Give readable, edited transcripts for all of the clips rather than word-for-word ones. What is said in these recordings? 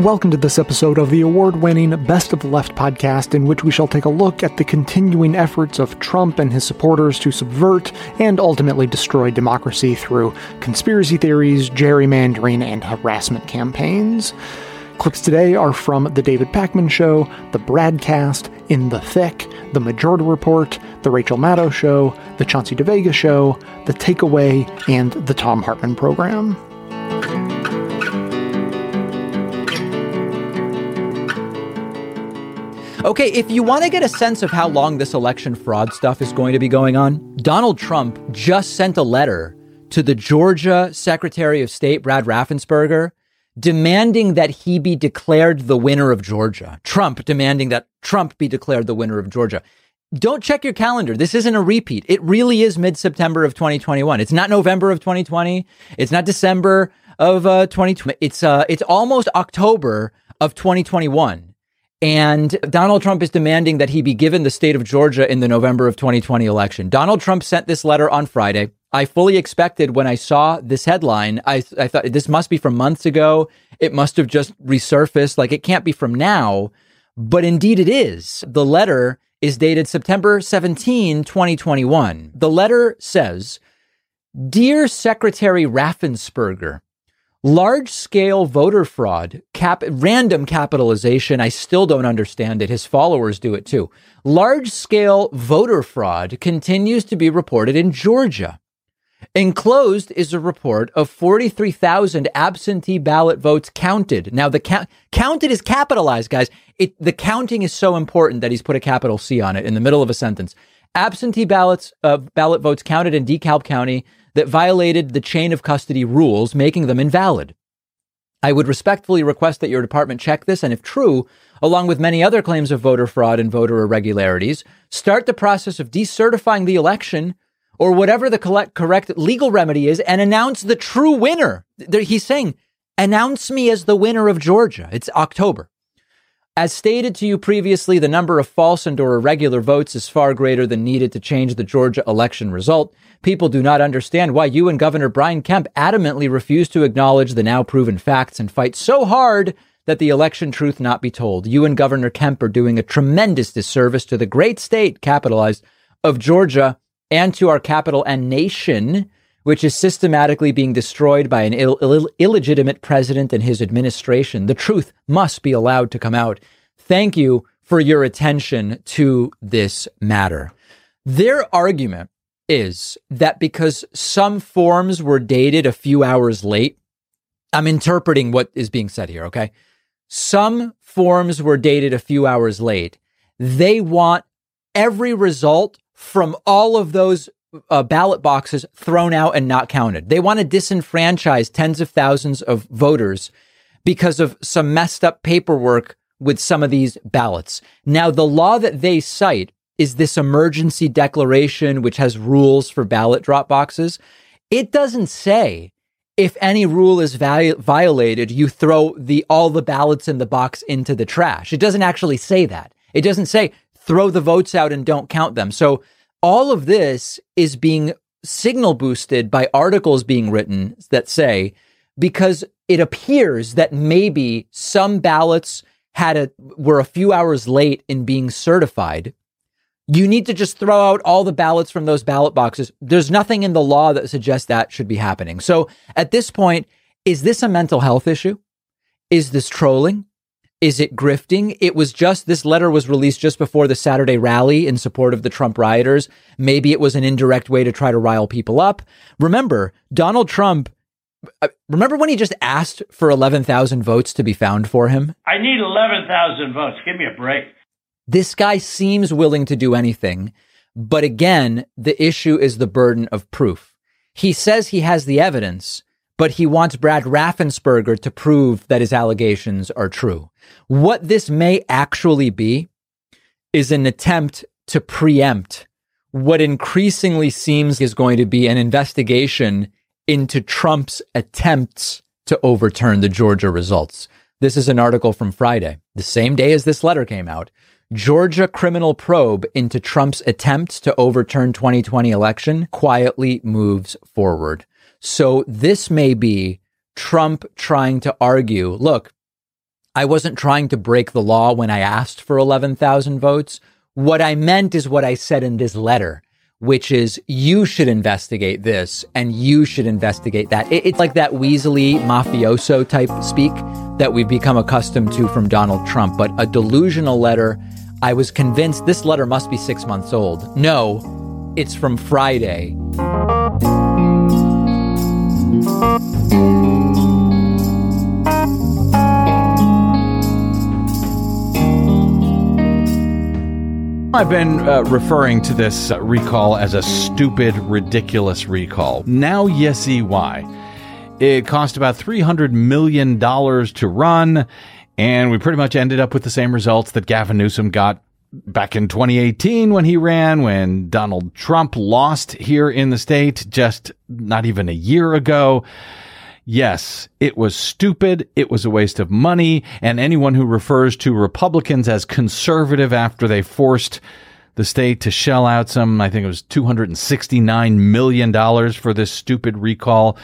Welcome to this episode of the award-winning Best of the Left podcast, in which we shall take a look at the continuing efforts of Trump and his supporters to subvert and ultimately destroy democracy through conspiracy theories, gerrymandering, and harassment campaigns. Clips today are from The David Pakman Show, The Bradcast, In the Thick, The Majority Report, The Rachel Maddow Show, The Chauncey DeVega Show, The Takeaway, and The Tom Hartman Program. Okay, if you want to get a sense of how long this election fraud stuff is going to be going on, Donald Trump just sent a letter to the Georgia Secretary of State, Brad Raffensperger, demanding that he be declared the winner of Georgia. Trump demanding that Trump be declared the winner of Georgia. Don't check your calendar. This isn't a repeat. It really is mid-September of 2021. It's not November of 2020. It's not December of 2020. It's almost October of 2021. And Donald Trump is demanding that he be given the state of Georgia in the November of 2020 election. Donald Trump sent this letter on Friday. I fully expected when I saw this headline, I thought this must be from months ago. It must have just resurfaced. Like, it can't be from now. But indeed it is. The letter is dated September 17, 2021. The letter says, "Dear Secretary Raffensperger, large-scale voter fraud, random capitalization. I still don't understand it. His followers do it too. Large-scale voter fraud continues to be reported in Georgia. Enclosed is a report of 43,000 absentee ballot votes counted." Now, the counted is capitalized, guys. The counting is so important that he's put a capital C on it in the middle of a sentence. "Absentee ballot votes counted in DeKalb County that violated the chain of custody rules, making them invalid. I would respectfully request that your department check this, and if true, along with many other claims of voter fraud and voter irregularities, start the process of decertifying the election or whatever the correct legal remedy is, and announce the true winner." He's saying, announce me as the winner of Georgia. It's October. "As stated to you previously, the number of false and or irregular votes is far greater than needed to change the Georgia election result. People do not understand why you and Governor Brian Kemp adamantly refuse to acknowledge the now proven facts and fight so hard that the election truth not be told. You and Governor Kemp are doing a tremendous disservice to the great state, capitalized, of Georgia, and to our capital and nation, which is systematically being destroyed by an illegitimate president and his administration. The truth must be allowed to come out. Thank you for your attention to this matter." Their argument is that because some forms were dated a few hours late, I'm interpreting what is being said here, okay? Some forms were dated a few hours late. They want every result from all of those ballot boxes thrown out and not counted. They want to disenfranchise tens of thousands of voters because of some messed up paperwork with some of these ballots. Now, the law that they cite is this emergency declaration, which has rules for ballot drop boxes. It doesn't say if any rule is violated, you throw all the ballots in the box into the trash. It doesn't actually say that. It doesn't say throw the votes out and don't count them. So all of this is being signal boosted by articles being written that say, because it appears that maybe some ballots were a few hours late in being certified, you need to just throw out all the ballots from those ballot boxes. There's nothing in the law that suggests that should be happening. So at this point, is this a mental health issue? Is this trolling? Is it grifting? This letter was released just before the Saturday rally in support of the Trump rioters. Maybe it was an indirect way to try to rile people up. Remember, Donald Trump, remember when he just asked for 11,000 votes to be found for him? I need 11,000 votes. Give me a break. This guy seems willing to do anything. But again, the issue is the burden of proof. He says he has the evidence, but he wants Brad Raffensperger to prove that his allegations are true. What this may actually be is an attempt to preempt what increasingly seems is going to be an investigation into Trump's attempts to overturn the Georgia results. This is an article from Friday, the same day as this letter came out. "Georgia criminal probe into Trump's attempts to overturn 2020 election quietly moves forward." So this may be Trump trying to argue, look, I wasn't trying to break the law when I asked for 11,000 votes. What I meant is what I said in this letter, which is you should investigate this and you should investigate that. It's like that weaselly mafioso type speak that we've become accustomed to from Donald Trump, but a delusional letter. I was convinced this letter must be 6 months old. No, it's from Friday. I've been referring to this recall as a stupid, ridiculous recall. Now you see why. It cost about $300 million to run, and we pretty much ended up with the same results that Gavin Newsom got back in 2018 when he ran, when Donald Trump lost here in the state just not even a year ago. Yes, it was stupid. It was a waste of money. And anyone who refers to Republicans as conservative after they forced the state to shell out some, I think it was $269 million for this stupid recall,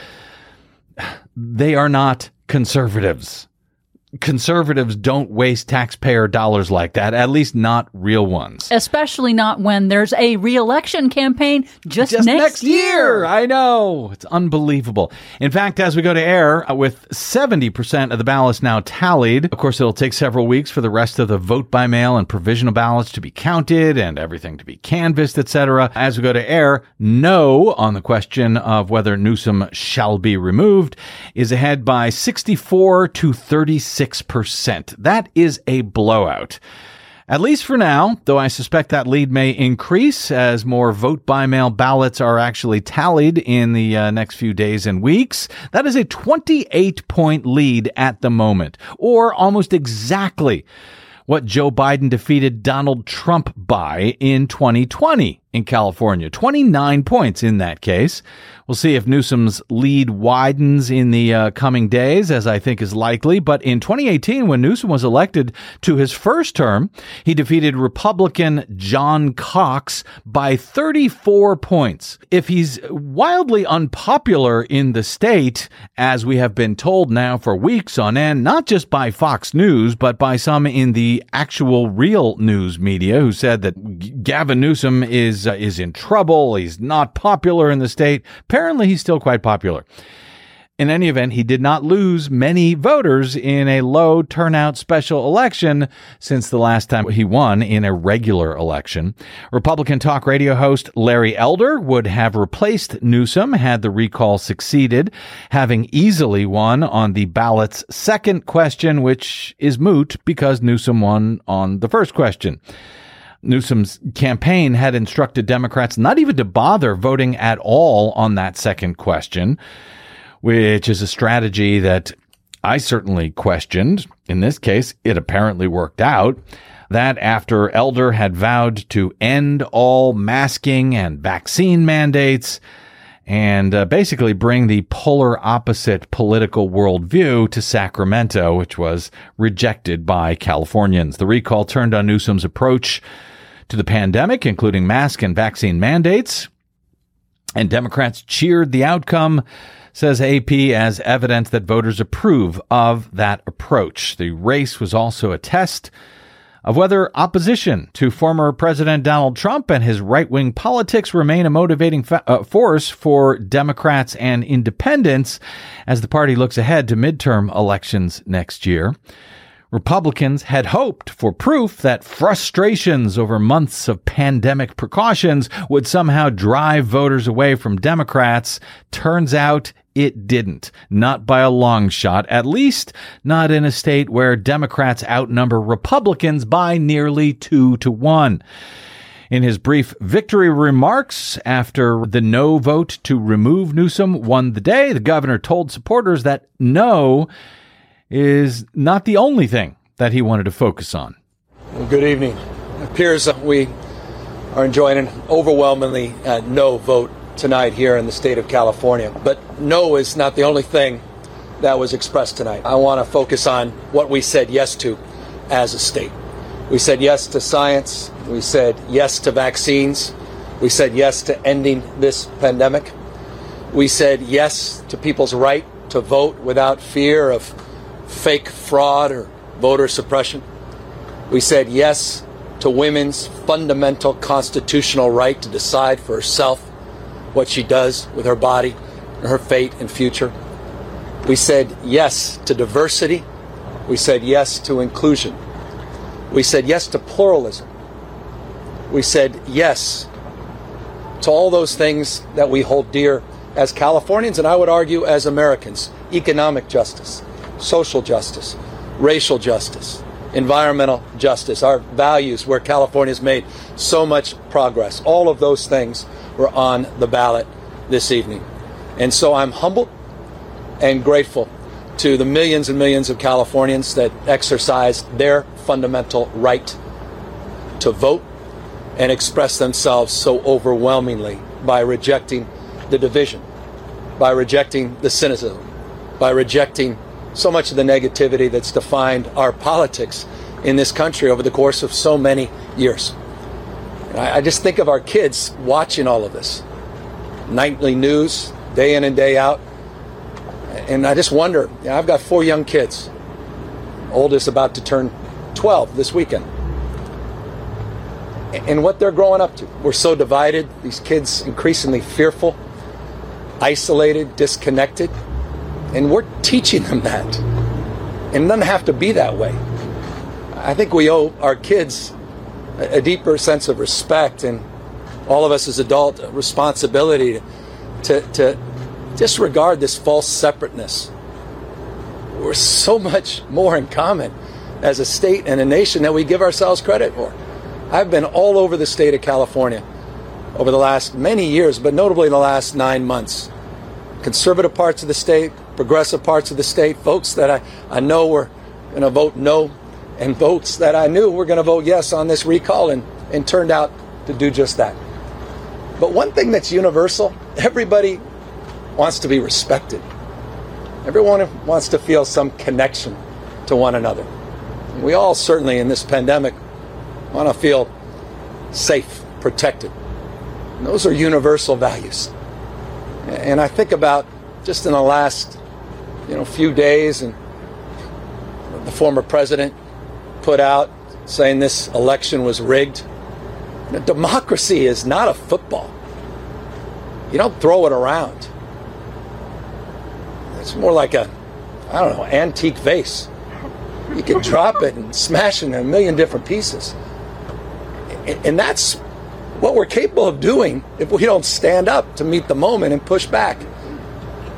they are not conservatives. Conservatives don't waste taxpayer dollars like that, at least not real ones. Especially not when there's a re-election campaign just next year. I know. It's unbelievable. In fact, as we go to air, with 70% of the ballots now tallied, of course, it'll take several weeks for the rest of the vote by mail and provisional ballots to be counted and everything to be canvassed, etc. As we go to air, no on the question of whether Newsom shall be removed is ahead by 64 to 36%. That is a blowout. At least for now, though I suspect that lead may increase as more vote-by-mail ballots are actually tallied in the next few days and weeks. That is a 28-point lead at the moment, or almost exactly what Joe Biden defeated Donald Trump by in 2020 in California. 29 points in that case. We'll see if Newsom's lead widens in the coming days, as I think is likely. But in 2018, when Newsom was elected to his first term, he defeated Republican John Cox by 34 points. If he's wildly unpopular in the state, as we have been told now for weeks on end, not just by Fox News, but by some in the actual real news media who said that Gavin Newsom is in trouble, he's not popular in the state. Apparently, he's still quite popular. In any event, he did not lose many voters in a low turnout special election since the last time he won in a regular election. Republican talk radio host Larry Elder would have replaced Newsom had the recall succeeded, having easily won on the ballot's second question, which is moot because Newsom won on the first question. Newsom's campaign had instructed Democrats not even to bother voting at all on that second question, which is a strategy that I certainly questioned. In this case, it apparently worked out. That after Elder had vowed to end all masking and vaccine mandates and basically bring the polar opposite political worldview to Sacramento, which was rejected by Californians. The recall turned on Newsom's approach to the pandemic, including mask and vaccine mandates. And Democrats cheered the outcome, says AP, as evidence that voters approve of that approach. The race was also a test of whether opposition to former President Donald Trump and his right-wing politics remain a motivating force for Democrats and independents as the party looks ahead to midterm elections next year. Republicans had hoped for proof that frustrations over months of pandemic precautions would somehow drive voters away from Democrats. Turns out it didn't, not by a long shot, at least not in a state where Democrats outnumber Republicans by nearly 2 to 1. In his brief victory remarks after the no vote to remove Newsom won the day, the governor told supporters that no is not the only thing that he wanted to focus on. Good evening. It appears that we are enjoying an overwhelmingly no vote tonight here in the state of California. But no is not the only thing that was expressed tonight. I want to focus on what we said yes to as a state. We said yes to science. We said yes to vaccines. We said yes to ending this pandemic. We said yes to people's right to vote without fear of fake fraud or voter suppression. We said yes to women's fundamental constitutional right to decide for herself what she does with her body and her fate and future. We said yes to diversity. We said yes to inclusion. We said yes to pluralism. We said yes to all those things that we hold dear as Californians, and I would argue as Americans: economic justice, social justice, racial justice, environmental justice, our values where California's made so much progress. All of those things were on the ballot this evening. And so I'm humbled and grateful to the millions and millions of Californians that exercised their fundamental right to vote and express themselves so overwhelmingly by rejecting the division, by rejecting the cynicism, by rejecting so much of the negativity that's defined our politics in this country over the course of so many years. And I just think of our kids watching all of this, nightly news, day in and day out. And I just wonder, you know, I've got four young kids. Oldest about to turn 12 this weekend. And what they're growing up to. We're so divided, these kids increasingly fearful, isolated, disconnected. And we're teaching them that. And it doesn't have to be that way. I think we owe our kids a deeper sense of respect, and all of us as adults, a responsibility to disregard this false separateness. We're so much more in common as a state and a nation than we give ourselves credit for. I've been all over the state of California over the last many years, but notably in the last 9 months. Conservative parts of the state, progressive parts of the state, folks that I know were going to vote no, and folks that I knew were going to vote yes on this recall, and turned out to do just that. But one thing that's universal, everybody wants to be respected. Everyone wants to feel some connection to one another. We all certainly in this pandemic want to feel safe, protected. And those are universal values. And I think about just in the last few days, and the former president put out saying this election was rigged. Now, democracy is not a football. You don't throw it around. It's more like a, antique vase. You can drop it and smash it in a million different pieces. And that's what we're capable of doing if we don't stand up to meet the moment and push back.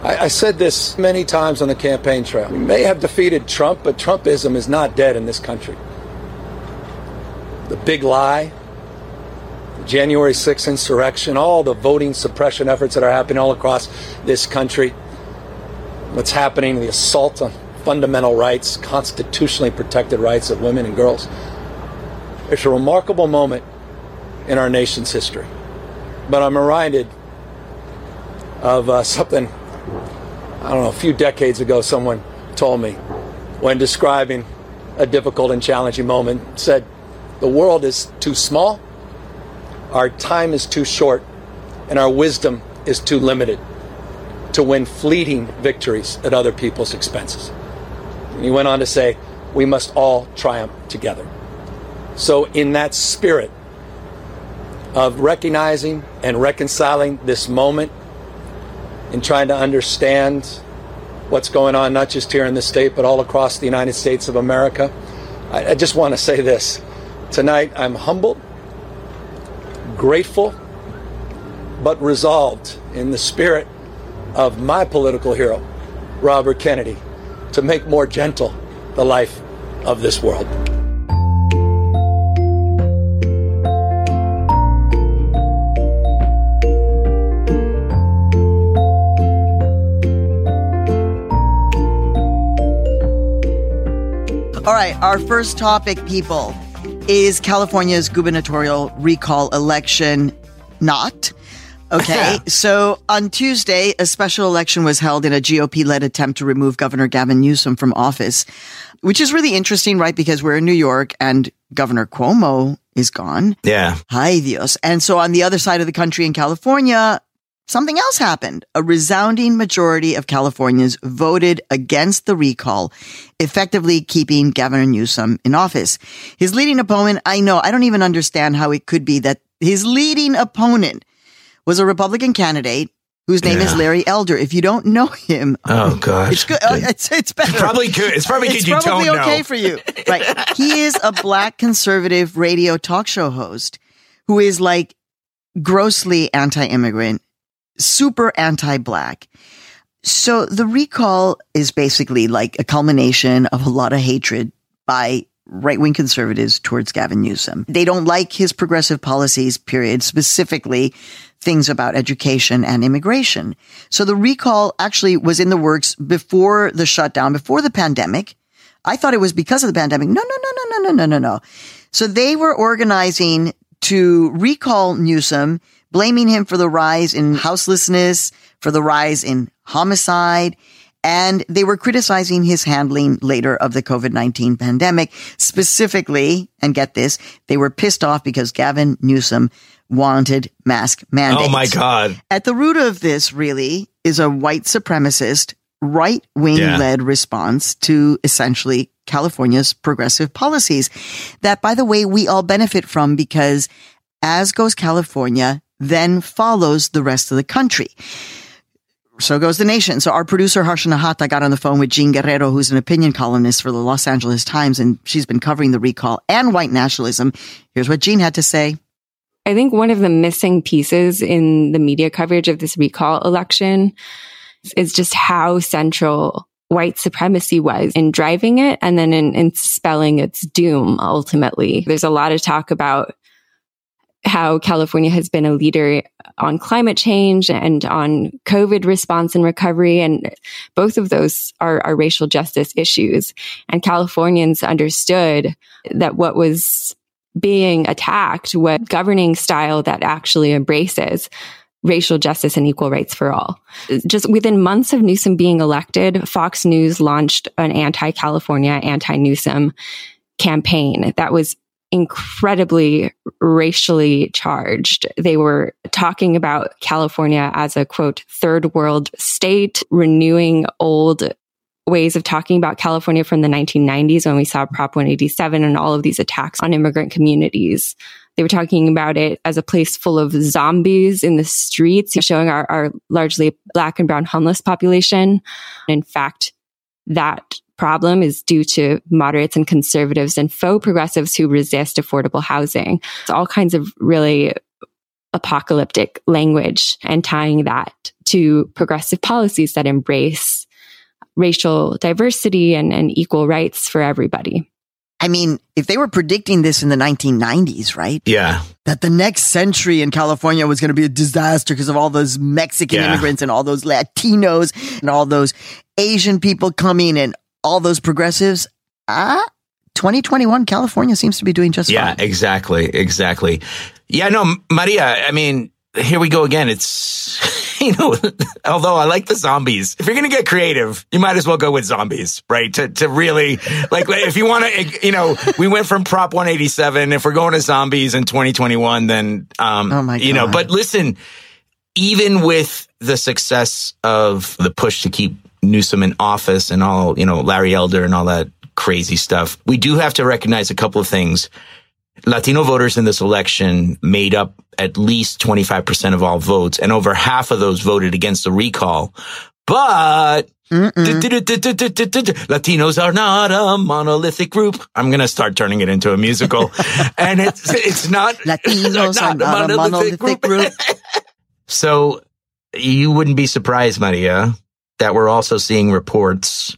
I said this many times on the campaign trail. We may have defeated Trump, but Trumpism is not dead in this country. The big lie, the January 6th insurrection, all the voting suppression efforts that are happening all across this country, what's happening, the assault on fundamental rights, constitutionally protected rights of women and girls. It's a remarkable moment in our nation's history. But I'm reminded of something, a few decades ago someone told me when describing a difficult and challenging moment, said, the world is too small, our time is too short, and our wisdom is too limited to win fleeting victories at other people's expenses. And he went on to say, we must all triumph together. So in that spirit of recognizing and reconciling this moment and trying to understand what's going on, not just here in this state, but all across the United States of America, I just want to say this. Tonight, I'm humbled, grateful, but resolved in the spirit of my political hero, Robert Kennedy, to make more gentle the life of this world. All right, our first topic, people, is California's gubernatorial recall election not. Okay, so on Tuesday, a special election was held in a GOP-led attempt to remove Governor Gavin Newsom from office, which is really interesting, right? Because we're in New York and Governor Cuomo is gone. Yeah. Ay Dios. And so on the other side of the country in California, something else happened. A resounding majority of Californians voted against the recall, effectively keeping Gavin Newsom in office. His leading opponent, I know, I don't even understand how it could be that his leading opponent was a Republican candidate whose name is Larry Elder. If you don't know him, oh gosh, it's good. It's better. Probably good. It's probably good. It's you probably don't okay know. For you, right? He is a black conservative radio talk show host who is like grossly anti-immigrant, super anti-black. So the recall is basically like a culmination of a lot of hatred by right-wing conservatives towards Gavin Newsom. They don't like his progressive policies, period, specifically things about education and immigration. So the recall actually was in the works before the shutdown, before the pandemic. I thought it was because of the pandemic. No. So they were organizing to recall Newsom, blaming him for the rise in houselessness, for the rise in homicide, and they were criticizing his handling later of the COVID-19 pandemic. Specifically, and get this, they were pissed off because Gavin Newsom wanted mask mandates. Oh, my God. At the root of this, really, is a white supremacist, right-wing-led response to, essentially, California's progressive policies. That, by the way, we all benefit from because as goes California, then follows the rest of the country. So goes the nation. So our producer, Harshana Hatta, got on the phone with Jean Guerrero, who's an opinion columnist for the Los Angeles Times, and she's been covering the recall and white nationalism. Here's what Jean had to say. I think one of the missing pieces in the media coverage of this recall election is just how central white supremacy was in driving it and then in spelling its doom, ultimately. There's a lot of talk about how California has been a leader on climate change and on COVID response and recovery. And both of those are racial justice issues. And Californians understood that what was being attacked was a governing style that actually embraces racial justice and equal rights for all. Just within months of Newsom being elected, Fox News launched an anti-California, anti-Newsom campaign that was incredibly racially charged. They were talking about California as a, quote, third world state, renewing old ways of talking about California from the 1990s when we saw Prop 187 and all of these attacks on immigrant communities. They were talking about it as a place full of zombies in the streets, showing our largely black and brown homeless population. In fact, that problem is due to moderates and conservatives and faux progressives who resist affordable housing. It's all kinds of really apocalyptic language and tying that to progressive policies that embrace racial diversity and equal rights for everybody. I mean, if they were predicting this in the 1990s, right? Yeah. That the next century in California was going to be a disaster because of all those Mexican immigrants and all those Latinos and all those Asian people coming and all those progressives, 2021 California seems to be doing just fine. Yeah, exactly. Yeah, no, Maria, I mean, here we go again. It's, you know, although I like the zombies, if you're going to get creative, you might as well go with zombies, right? To really, like, if you want to, you know, we went from Prop 187. If we're going to zombies in 2021, then, you know, but listen, even with the success of the push to keep Newsom in office and all, you know, Larry Elder and all that crazy stuff, we do have to recognize a couple of things. Latino voters in this election made up at least 25% of all votes, and over half of those voted against the recall. But Latinos are not a monolithic group. I'm going to start turning it into a musical. And it's not Latinos are not a monolithic group. So you wouldn't be surprised, Maria, that we're also seeing reports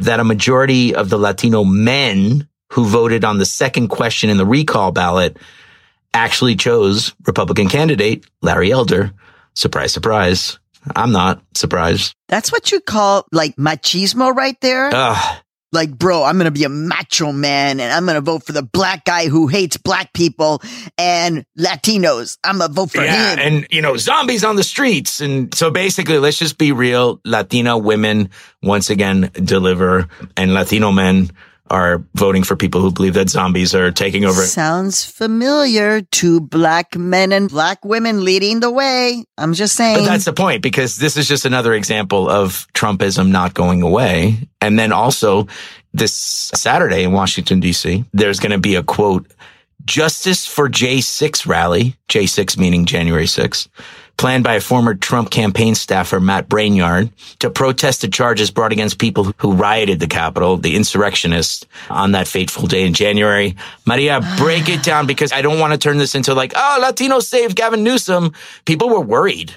that a majority of the Latino men who voted on the second question in the recall ballot actually chose Republican candidate Larry Elder. Surprise, surprise. I'm not surprised. That's what you call, like, machismo right there? Ugh. Like, bro, I'm going to be a macho man and I'm going to vote for the black guy who hates black people and Latinos. I'm going to vote for him. And, you know, zombies on the streets. And so basically, let's just be real. Latina women, once again, deliver, and Latino men are voting for people who believe that zombies are taking over. Sounds familiar to black men and black women leading the way. I'm just saying. But that's the point, because this is just another example of Trumpism not going away. And then also this Saturday in Washington, D.C., there's going to be a quote, "Justice for J6 rally," J6 meaning January 6th, planned by a former Trump campaign staffer, Matt Brainard, to protest the charges brought against people who rioted the Capitol, the insurrectionists, on that fateful day in January. Maria, break it down, because I don't want to turn this into like, oh, Latinos saved Gavin Newsom. People were worried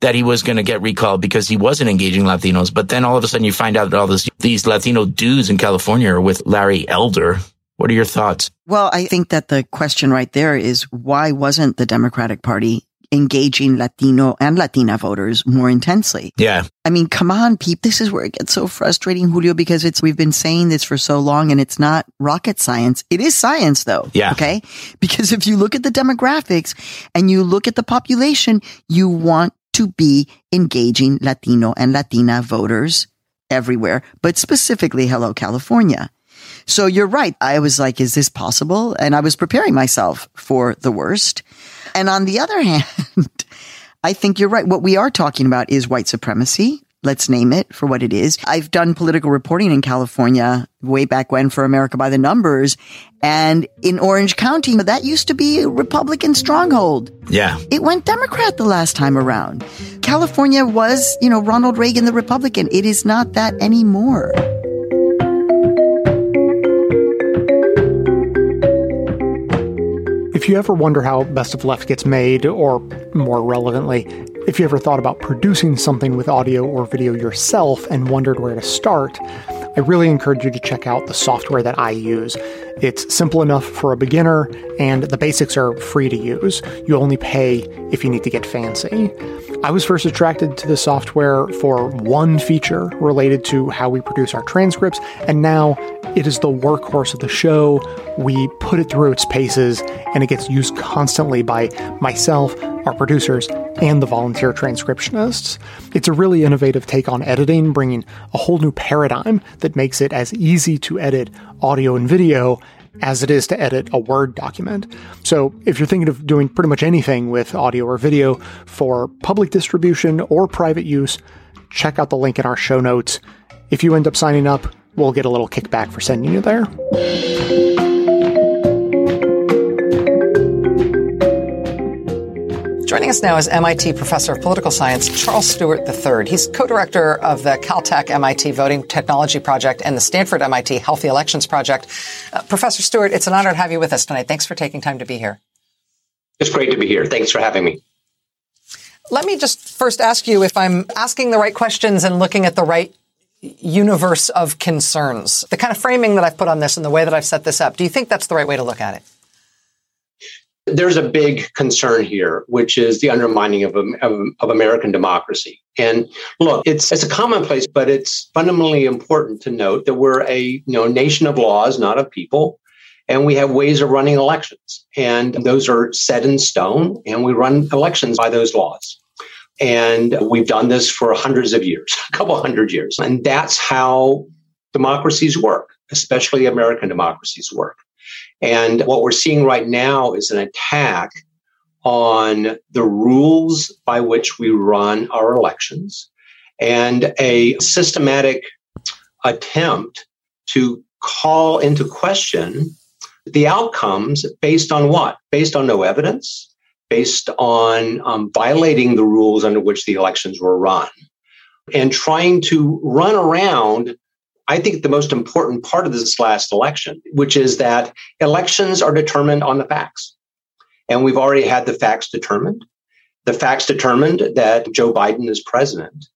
that he was going to get recalled because he wasn't engaging Latinos. But then all of a sudden you find out that all these Latino dudes in California are with Larry Elder. What are your thoughts? Well, I think that the question right there is, why wasn't the Democratic Party engaging Latino and Latina voters more intensely? Yeah. I mean, come on, people. This is where it gets so frustrating, Julio, because we've been saying this for so long, and it's not rocket science. It is science, though. Yeah. Okay. Because if you look at the demographics and you look at the population, you want to be engaging Latino and Latina voters everywhere, but specifically, hello, California. So you're right. I was like, is this possible? And I was preparing myself for the worst. And on the other hand, I think you're right. What we are talking about is white supremacy. Let's name it for what it is. I've done political reporting in California way back when for America by the Numbers. And in Orange County, that used to be a Republican stronghold. Yeah. It went Democrat the last time around. California was, you know, Ronald Reagan, the Republican. It is not that anymore. If you ever wonder how Best of Left gets made, or more relevantly, if you ever thought about producing something with audio or video yourself and wondered where to start, I really encourage you to check out the software that I use. It's simple enough for a beginner, and the basics are free to use. You only pay if you need to get fancy. I was first attracted to the software for one feature related to how we produce our transcripts, and now it is the workhorse of the show. We put it through its paces, and it gets used constantly by myself, our producers, and the volunteer transcriptionists. It's a really innovative take on editing, bringing a whole new paradigm that makes it as easy to edit audio and video as it is to edit a Word document. So if you're thinking of doing pretty much anything with audio or video for public distribution or private use, check out the link in our show notes. If you end up signing up, we'll get a little kickback for sending you there. Joining us now is MIT professor of political science, Charles Stewart III. He's co-director of the Caltech-MIT Voting Technology Project and the Stanford-MIT Healthy Elections Project. Professor Stewart, it's an honor to have you with us tonight. Thanks for taking time to be here. It's great to be here. Thanks for having me. Let me just first ask you if I'm asking the right questions and looking at the right universe of concerns. The kind of framing that I've put on this and the way that I've set this up, do you think that's the right way to look at it? There's a big concern here, which is the undermining of American democracy. And look, it's a commonplace, but it's fundamentally important to note that we're a nation of laws, not of people. And we have ways of running elections. And those are set in stone. And we run elections by those laws. And we've done this for hundreds of years, a couple hundred years. And that's how democracies work, especially American democracies work. And what we're seeing right now is an attack on the rules by which we run our elections and a systematic attempt to call into question the outcomes based on what? Based on no evidence, based on violating the rules under which the elections were run, and trying to run around, I think, the most important part of this last election, which is that elections are determined on the facts. And we've already had the facts determined. The facts determined that Joe Biden is president.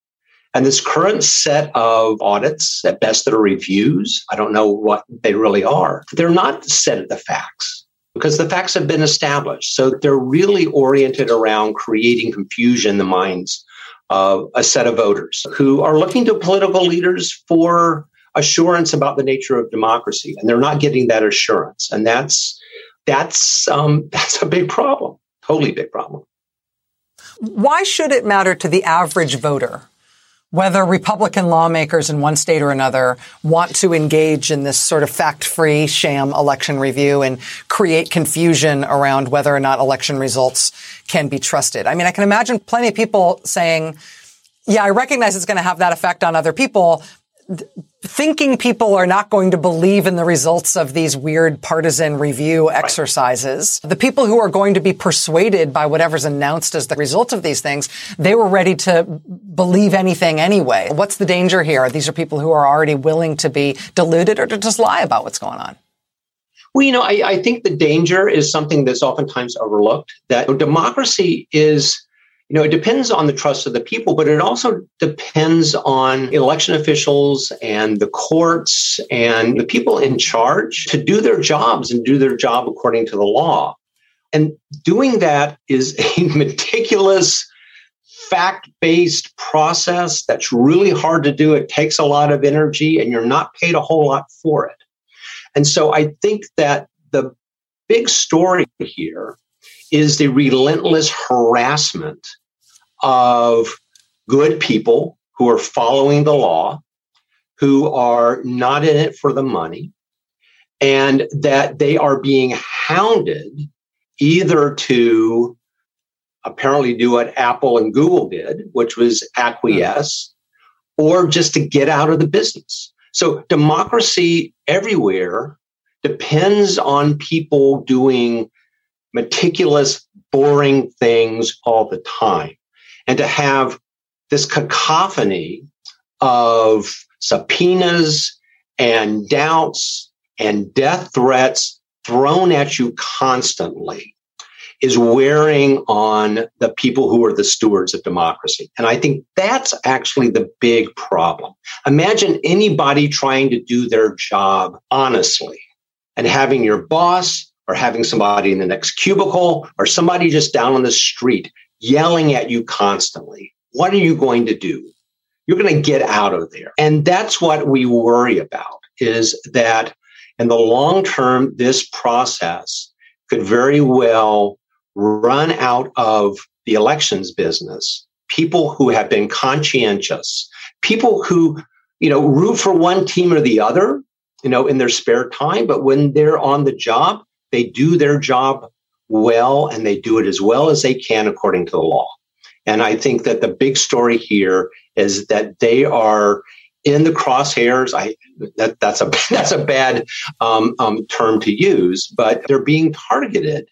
And this current set of audits, at best that are reviews, I don't know what they really are. They're not set at the facts because the facts have been established. So they're really oriented around creating confusion in the minds of a set of voters who are looking to political leaders for assurance about the nature of democracy, and they're not getting that assurance, and that's a big problem, totally big problem. Why should it matter to the average voter whether Republican lawmakers in one state or another want to engage in this sort of fact-free sham election review and create confusion around whether or not election results can be trusted. I mean, I can imagine plenty of people saying, yeah, I recognize it's going to have that effect on other people. Thinking people are not going to believe in the results of these weird partisan review exercises. The people who are going to be persuaded by whatever's announced as the result of these things, they were ready to believe anything anyway. What's the danger here? These are people who are already willing to be deluded or to just lie about what's going on. Well, you know, I think the danger is something that's oftentimes overlooked, that democracy is, you know, it depends on the trust of the people, but it also depends on election officials and the courts and the people in charge to do their jobs and do their job according to the law. And doing that is a meticulous, fact-based process that's really hard to do. It takes a lot of energy and you're not paid a whole lot for it. And so I think that the big story here is the relentless harassment of good people who are following the law, who are not in it for the money, and that they are being hounded either to apparently do what Apple and Google did, which was acquiesce, or just to get out of the business. So democracy everywhere depends on people doing meticulous, boring things all the time. And to have this cacophony of subpoenas and doubts and death threats thrown at you constantly is wearing on the people who are the stewards of democracy. And I think that's actually the big problem. Imagine anybody trying to do their job honestly and having your boss or having somebody in the next cubicle, or somebody just down on the street yelling at you constantly. What are you going to do? You're going to get out of there. And that's what we worry about, is that in the long term, this process could very well run out of the elections business. People who have been conscientious, people who, you know, root for one team or the other, you know, in their spare time, but when they're on the job, they do their job well, and they do it as well as they can according to the law. And I think that the big story here is that they are in the crosshairs. That's a bad term to use, but they're being targeted.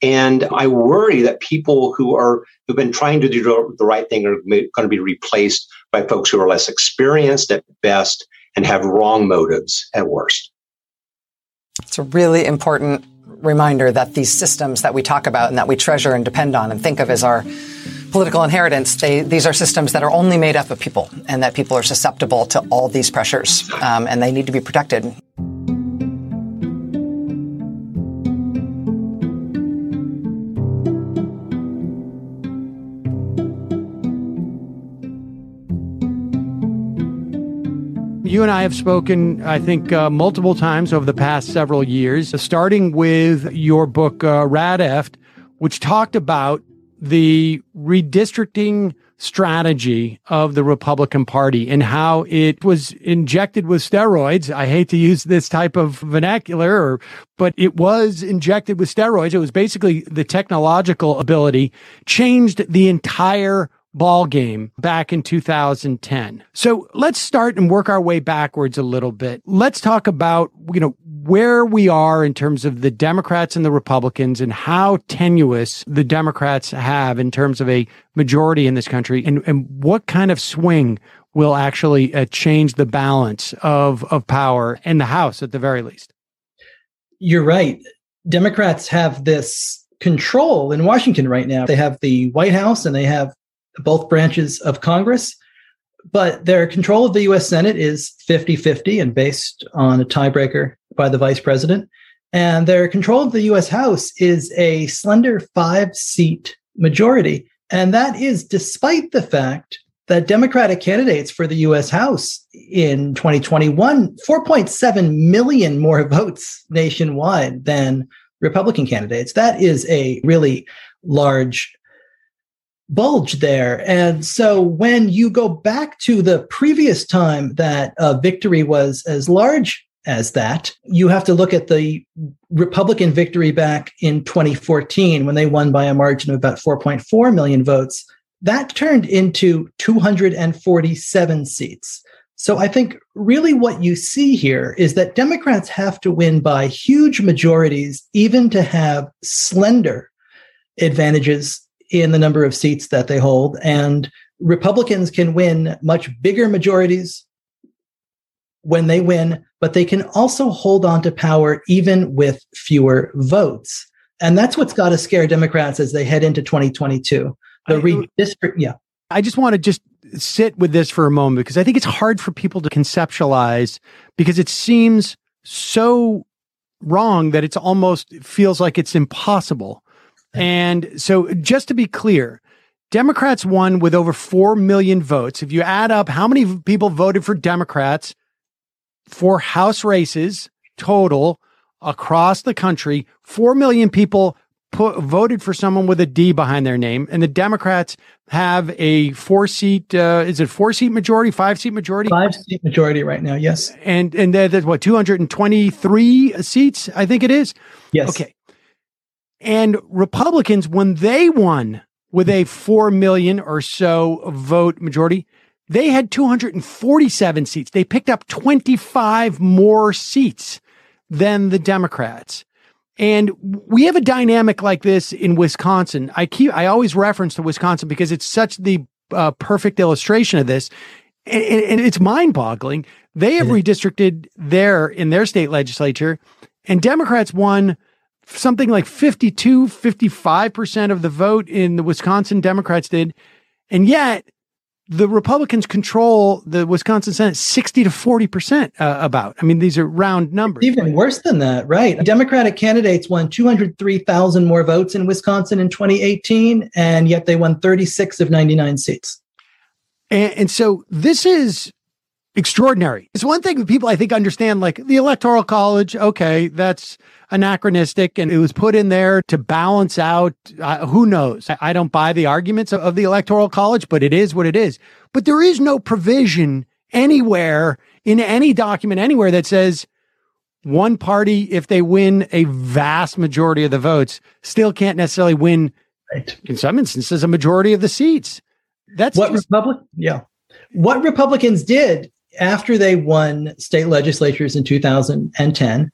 And I worry that people who've been trying to do the right thing are going to be replaced by folks who are less experienced at best and have wrong motives at worst. It's a really important reminder that these systems that we talk about and that we treasure and depend on and think of as our political inheritance, these are systems that are only made up of people, and that people are susceptible to all these pressures, and they need to be protected. You and I have spoken, I think, multiple times over the past several years, starting with your book, Radeft, which talked about the redistricting strategy of the Republican Party and how it was injected with steroids. I hate to use this type of vernacular, but it was injected with steroids. It was basically the technological ability changed the entire ball game back in 2010. So let's start and work our way backwards a little bit. Let's talk about, you know, where we are in terms of the Democrats and the Republicans and how tenuous the Democrats have in terms of a majority in this country, and what kind of swing will actually change the balance of power in the House at the very least. You're right. Democrats have this control in Washington right now. They have the White House and they have both branches of Congress, but their control of the U.S. Senate is 50-50 and based on a tiebreaker by the vice president. And their control of the U.S. House is a slender 5-seat majority. And that is despite the fact that Democratic candidates for the U.S. House in 2021, 4.7 million more votes nationwide than Republican candidates. That is a really large bulge there. And so when you go back to the previous time that victory was as large as that, you have to look at the Republican victory back in 2014 when they won by a margin of about 4.4 million votes. That turned into 247 seats. So I think really what you see here is that Democrats have to win by huge majorities, even to have slender advantages in the number of seats that they hold. And Republicans can win much bigger majorities when they win, but they can also hold on to power even with fewer votes. And that's what's got to scare Democrats as they head into 2022. I just want to sit with this for a moment, because I think it's hard for people to conceptualize, because it seems so wrong that it's almost feels like it's impossible. And so just to be clear, Democrats won with over 4 million votes. If you add up how many people voted for Democrats for House races total across the country, 4 million people voted for someone with a D behind their name, and the Democrats have a five-seat majority right now, yes. And there's what, 223 seats, I think it is? Yes. Okay. And Republicans, when they won with a 4 million or so vote majority, they had 247 seats. They picked up 25 more seats than the Democrats. And we have a dynamic like this in Wisconsin. I always reference to Wisconsin because it's such the perfect illustration of this. And it's mind-boggling. They have redistricted in their state legislature, and Democrats won something like 55% of the vote in the Wisconsin Democrats did. And yet the Republicans control the Wisconsin Senate 60 to 40% about. I mean, these are round numbers. Even worse than that, right? Democratic candidates won 203,000 more votes in Wisconsin in 2018, and yet they won 36 of 99 seats. And so this is extraordinary. It's one thing that people, I think, understand, like the Electoral College, okay, that's anachronistic, and it was put in there to balance out, who knows? I don't buy the arguments of the Electoral College, but it is what it is. But there is no provision anywhere in any document anywhere that says one party, if they win a vast majority of the votes, still can't necessarily win, in some instances, a majority of the seats. That's what What Republicans did after they won state legislatures in 2010,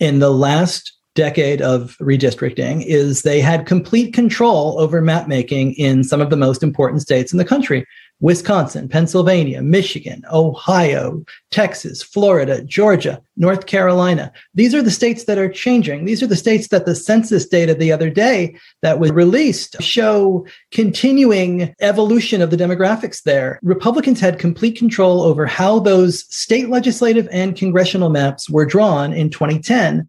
in the last decade of redistricting, is they had complete control over map-making in some of the most important states in the country: Wisconsin, Pennsylvania, Michigan, Ohio, Texas, Florida, Georgia, North Carolina. These are the states that are changing. These are the states that the census data the other day that was released show continuing evolution of the demographics there. Republicans had complete control over how those state legislative and congressional maps were drawn in 2010.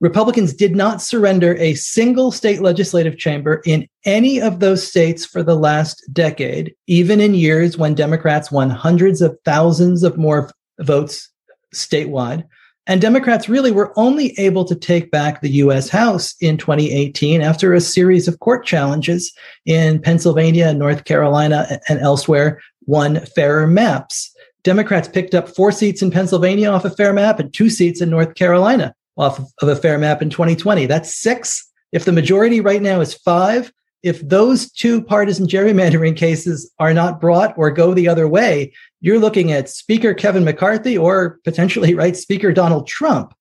Republicans did not surrender a single state legislative chamber in any of those states for the last decade, even in years when Democrats won hundreds of thousands of more votes statewide. And Democrats really were only able to take back the U.S. House in 2018 after a series of court challenges in Pennsylvania, North Carolina, and elsewhere won fairer maps. Democrats picked up 4 seats in Pennsylvania off a fair map and 2 seats in North Carolina off of a fair map in 2020. That's 6. If the majority right now is 5, if those 2 partisan gerrymandering cases are not brought or go the other way, you're looking at Speaker Kevin McCarthy or potentially, right, Speaker Donald Trump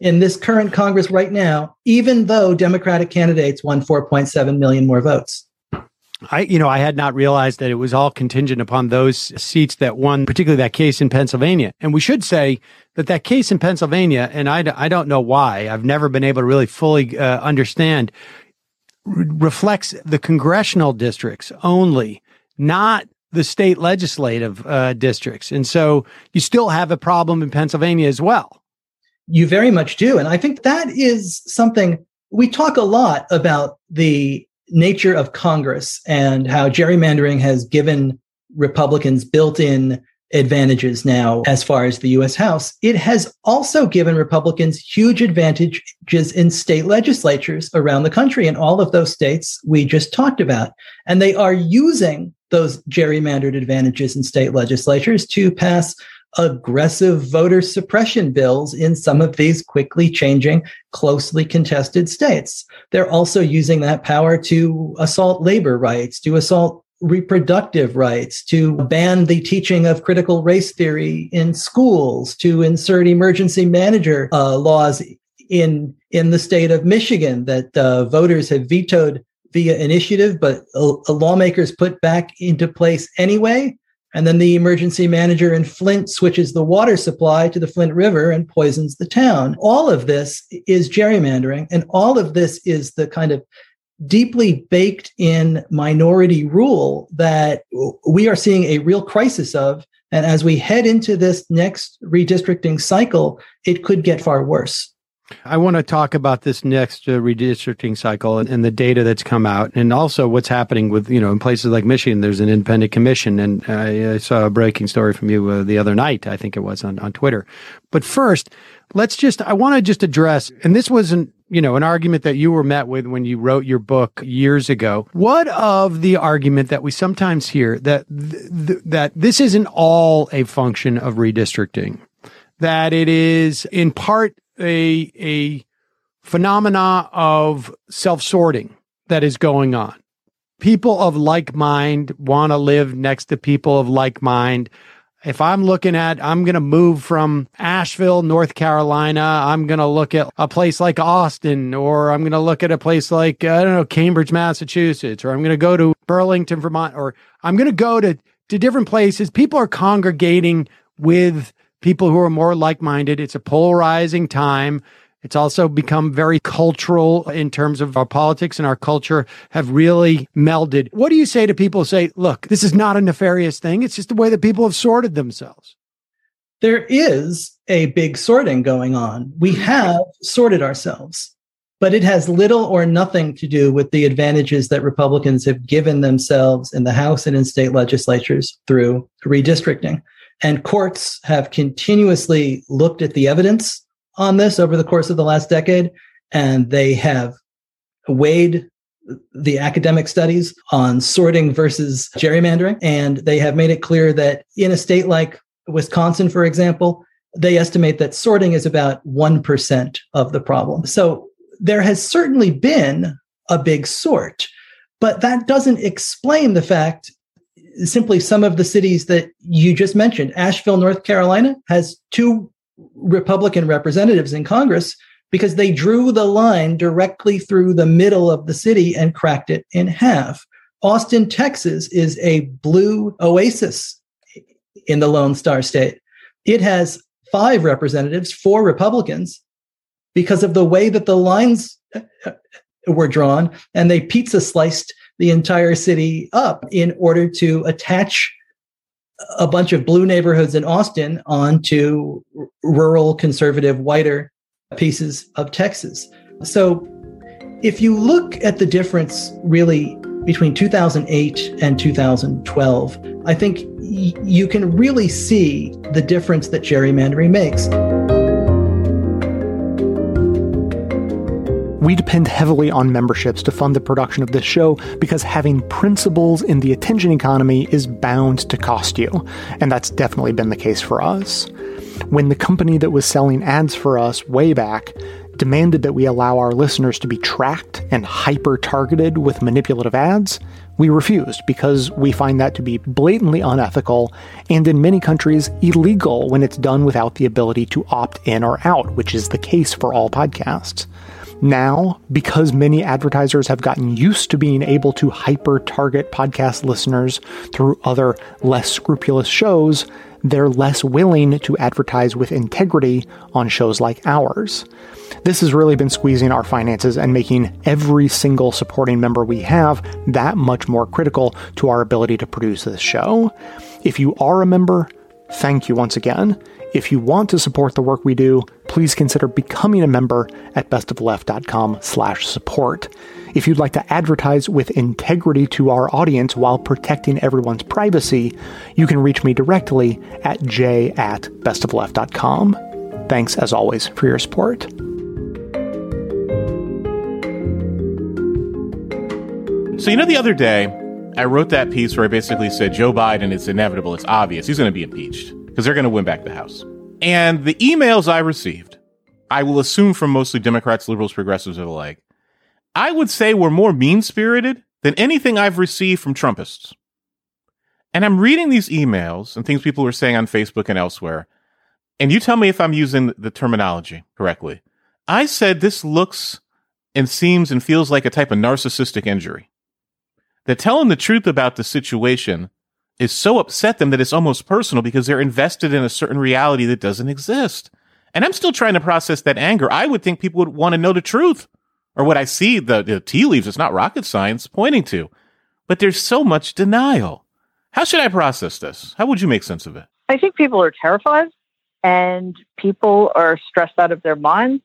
in this current Congress right now, even though Democratic candidates won 4.7 million more votes. I had not realized that it was all contingent upon those seats that won, particularly that case in Pennsylvania. And we should say that case in Pennsylvania, and I don't know why, I've never been able to really fully understand, reflects the congressional districts only, not the state legislative districts. And so you still have a problem in Pennsylvania as well. You very much do. And I think that is something we talk a lot about, the nature of Congress and how gerrymandering has given Republicans built-in advantages now as far as the U.S. House, it has also given Republicans huge advantages in state legislatures around the country, in all of those states we just talked about. And they are using those gerrymandered advantages in state legislatures to pass aggressive voter suppression bills in some of these quickly changing, closely contested states. They're also using that power to assault labor rights, to assault reproductive rights, to ban the teaching of critical race theory in schools, to insert emergency manager laws in the state of Michigan that voters have vetoed via initiative, but lawmakers put back into place anyway. And then the emergency manager in Flint switches the water supply to the Flint River and poisons the town. All of this is gerrymandering, and all of this is the kind of deeply baked in minority rule that we are seeing a real crisis of. And as we head into this next redistricting cycle, it could get far worse. I want to talk about this next redistricting cycle and the data that's come out, and also what's happening with, you know, in places like Michigan, there's an independent commission. And I saw a breaking story from you the other night, I think it was on Twitter. But first, I want to just address, and this wasn't, you know, an argument that you were met with when you wrote your book years ago. What of the argument that we sometimes hear that that this isn't all a function of redistricting, that it is in part a phenomena of self-sorting that is going on? People of like mind want to live next to people of like mind. If I'm going to move from Asheville, North Carolina, I'm going to look at a place like Austin, or I'm going to look at a place like, I don't know, Cambridge, Massachusetts, or I'm going to go to Burlington, Vermont, or I'm going to go to different places. People are congregating with people who are more like-minded. It's a polarizing time. It's also become very cultural in terms of our politics and our culture have really melded. What do you say to people who say, look, this is not a nefarious thing. It's just the way that people have sorted themselves? There is a big sorting going on. We have sorted ourselves, but it has little or nothing to do with the advantages that Republicans have given themselves in the House and in state legislatures through redistricting. And courts have continuously looked at the evidence on this over the course of the last decade, and they have weighed the academic studies on sorting versus gerrymandering, and they have made it clear that in a state like Wisconsin, for example, they estimate that sorting is about 1% of the problem. So there has certainly been a big sort, but that doesn't explain the fact, simply some of the cities that you just mentioned. Asheville, North Carolina has two Republican representatives in Congress because they drew the line directly through the middle of the city and cracked it in half. Austin, Texas is a blue oasis in the Lone Star State. It has 5 representatives, 4 Republicans, because of the way that the lines were drawn, and they pizza sliced the entire city up in order to attach a bunch of blue neighborhoods in Austin onto rural, conservative, whiter pieces of Texas. So if you look at the difference really between 2008 and 2012, I think you can really see the difference that gerrymandering makes. We depend heavily on memberships to fund the production of this show because having principles in the attention economy is bound to cost you. And that's definitely been the case for us. When the company that was selling ads for us way back demanded that we allow our listeners to be tracked and hyper-targeted with manipulative ads, we refused because we find that to be blatantly unethical and in many countries illegal when it's done without the ability to opt in or out, which is the case for all podcasts. Now, because many advertisers have gotten used to being able to hyper-target podcast listeners through other less scrupulous shows, they're less willing to advertise with integrity on shows like ours. This has really been squeezing our finances and making every single supporting member we have that much more critical to our ability to produce this show. If you are a member, thank you once again. If you want to support the work we do, please consider becoming a member at bestofleft.com/support. If you'd like to advertise with integrity to our audience while protecting everyone's privacy, you can reach me directly at j@bestofleft.com. Thanks, as always, for your support. So, you know, the other day, I wrote that piece where I basically said, Joe Biden, it's inevitable, it's obvious, he's going to be impeached because they're going to win back the House. And the emails I received, I will assume from mostly Democrats, liberals, progressives are alike, I would say were more mean-spirited than anything I've received from Trumpists. And I'm reading these emails and things people were saying on Facebook and elsewhere, and you tell me if I'm using the terminology correctly. I said this looks and seems and feels like a type of narcissistic injury. That telling the truth about the situation is so upset them that it's almost personal because they're invested in a certain reality that doesn't exist. And I'm still trying to process that anger. I would think people would want to know the truth. Or what I see, the tea leaves, it's not rocket science, pointing to. But there's so much denial. How should I process this? How would you make sense of it? I think people are terrified and people are stressed out of their minds.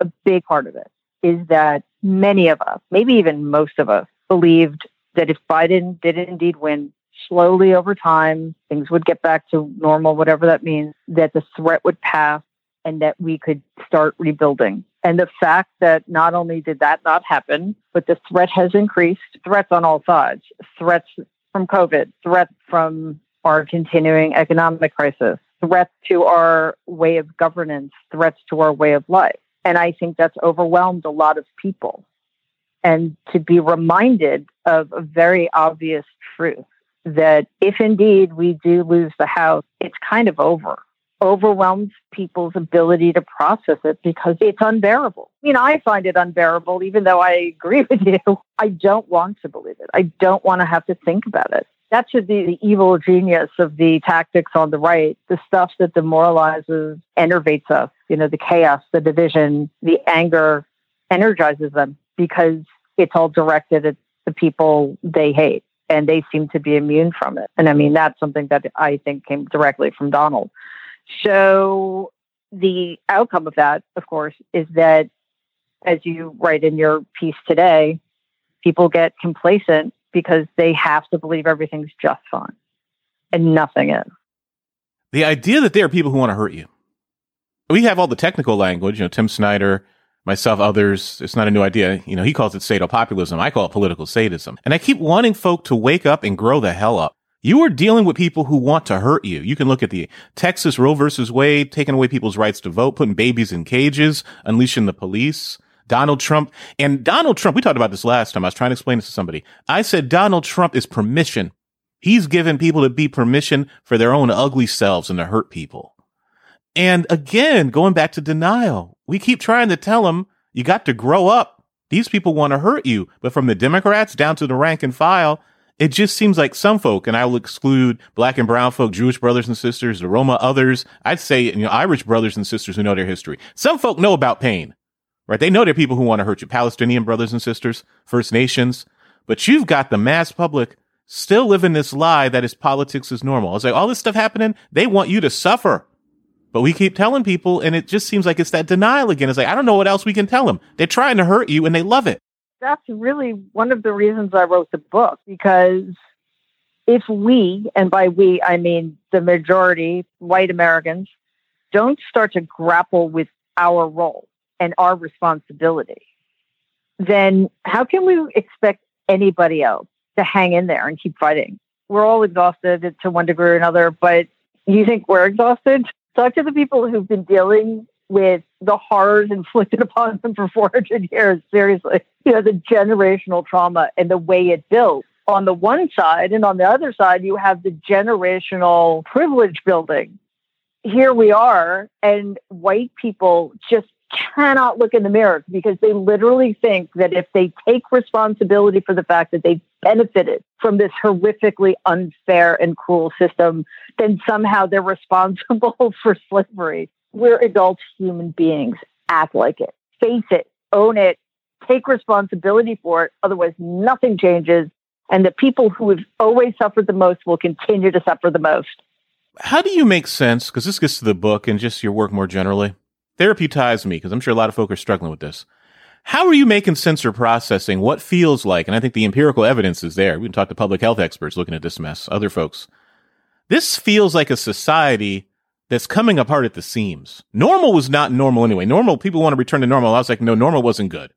A big part of it is that many of us, maybe even most of us, believed that if Biden did indeed win, slowly over time, things would get back to normal, whatever that means, that the threat would pass and that we could start rebuilding. And the fact that not only did that not happen, but the threat has increased, threats on all sides, threats from COVID, threats from our continuing economic crisis, threats to our way of governance, threats to our way of life. And I think that's overwhelmed a lot of people. And to be reminded of a very obvious truth that if indeed we do lose the House, it's kind of over. Overwhelms people's ability to process it because it's unbearable. You know, I find it unbearable, even though I agree with you. I don't want to believe it. I don't want to have to think about it. That should be the evil genius of the tactics on the right, the stuff that demoralizes, enervates us. You know, the chaos, the division, the anger energizes them because it's all directed at the people they hate, and they seem to be immune from it. And I mean, that's something that I think came directly from Donald. So the outcome of that, of course, is that, as you write in your piece today, people get complacent because they have to believe everything's just fine and nothing is. The idea that there are people who want to hurt you. We have all the technical language, you know, Tim Snyder, myself, others. It's not a new idea. You know, he calls it sadopopulism. I call it political sadism. And I keep wanting folk to wake up and grow the hell up. You are dealing with people who want to hurt you. You can look at the Texas Roe versus Wade, taking away people's rights to vote, putting babies in cages, unleashing the police, Donald Trump. And Donald Trump, we talked about this last time. I was trying to explain this to somebody. I said Donald Trump is permission. He's given people to be permission for their own ugly selves and to hurt people. And again, going back to denial, we keep trying to tell them, you got to grow up. These people want to hurt you. But from the Democrats down to the rank and file, it just seems like some folk, and I will exclude black and brown folk, Jewish brothers and sisters, the Roma, others. I'd say, you know, Irish brothers and sisters who know their history. Some folk know about pain, right? They know there are people who want to hurt you, Palestinian brothers and sisters, First Nations. But you've got the mass public still living this lie that is politics is normal. It's like all this stuff happening, they want you to suffer. But we keep telling people, and it just seems like it's that denial again. It's like, I don't know what else we can tell them. They're trying to hurt you, and they love it. That's really one of the reasons I wrote the book, because if we, and by we, I mean the majority, white Americans, don't start to grapple with our role and our responsibility, then how can we expect anybody else to hang in there and keep fighting? We're all exhausted to one degree or another, but you think we're exhausted? Talk to the people who've been dealing with the horrors inflicted upon them for 400 years, seriously. You know, the generational trauma and the way it built on the one side, and on the other side, you have the generational privilege building. Here we are, and white people just cannot look in the mirror because they literally think that if they take responsibility for the fact that they benefited from this horrifically unfair and cruel system, then somehow they're responsible for slavery. We're adult human beings. Act like it. Face it. Own it. Take responsibility for it. Otherwise, nothing changes. And the people who have always suffered the most will continue to suffer the most. How do you make sense, because this gets to the book and just your work more generally, therapy ties me, because I'm sure a lot of folk are struggling with this. How are you making sense or processing what feels like, and I think the empirical evidence is there, we can talk to public health experts looking at this mess, other folks. This feels like a society that's coming apart at the seams. Normal was not normal anyway. Normal, people want to return to normal. I was like, no, normal wasn't good.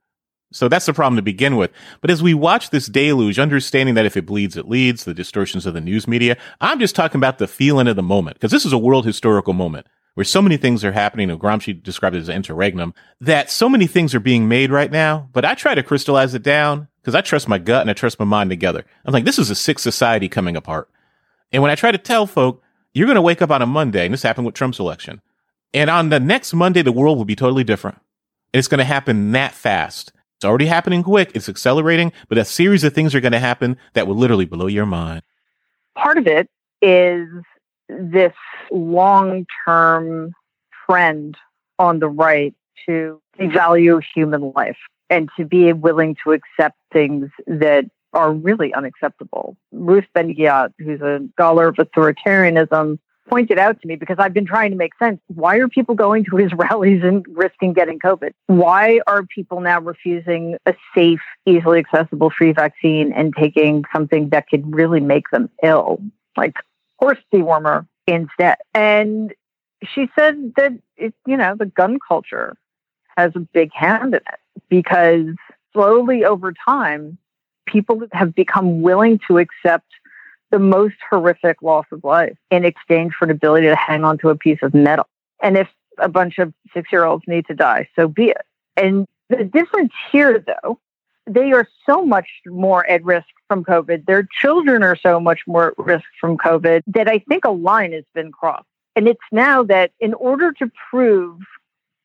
So that's the problem to begin with. But as we watch this deluge, understanding that if it bleeds, it leads, the distortions of the news media, I'm just talking about the feeling of the moment, because this is a world historical moment where so many things are happening, and Gramsci described it as interregnum, that so many things are being made right now, but I try to crystallize it down because I trust my gut and I trust my mind together. I'm like, this is a sick society coming apart. And when I try to tell folk, you're going to wake up on a Monday, and this happened with Trump's election, and on the next Monday, the world will be totally different. And it's going to happen that fast. It's already happening quick. It's accelerating, but a series of things are going to happen that will literally blow your mind. Part of it is this long-term trend on the right to devalue human life and to be willing to accept things that are really unacceptable. Ruth Ben-Ghiat, who's a scholar of authoritarianism, pointed out to me, because I've been trying to make sense, why are people going to his rallies and risking getting COVID? Why are people now refusing a safe, easily accessible, free vaccine and taking something that could really make them ill, like horse dewormer instead? And she said that, the gun culture has a big hand in it, because slowly over time, people have become willing to accept the most horrific loss of life in exchange for an ability to hang on to a piece of metal. And if a bunch of 6-year-olds need to die, so be it. And the difference here, though, they are so much more at risk from COVID. Their children are so much more at risk from COVID that I think a line has been crossed. And it's now that in order to prove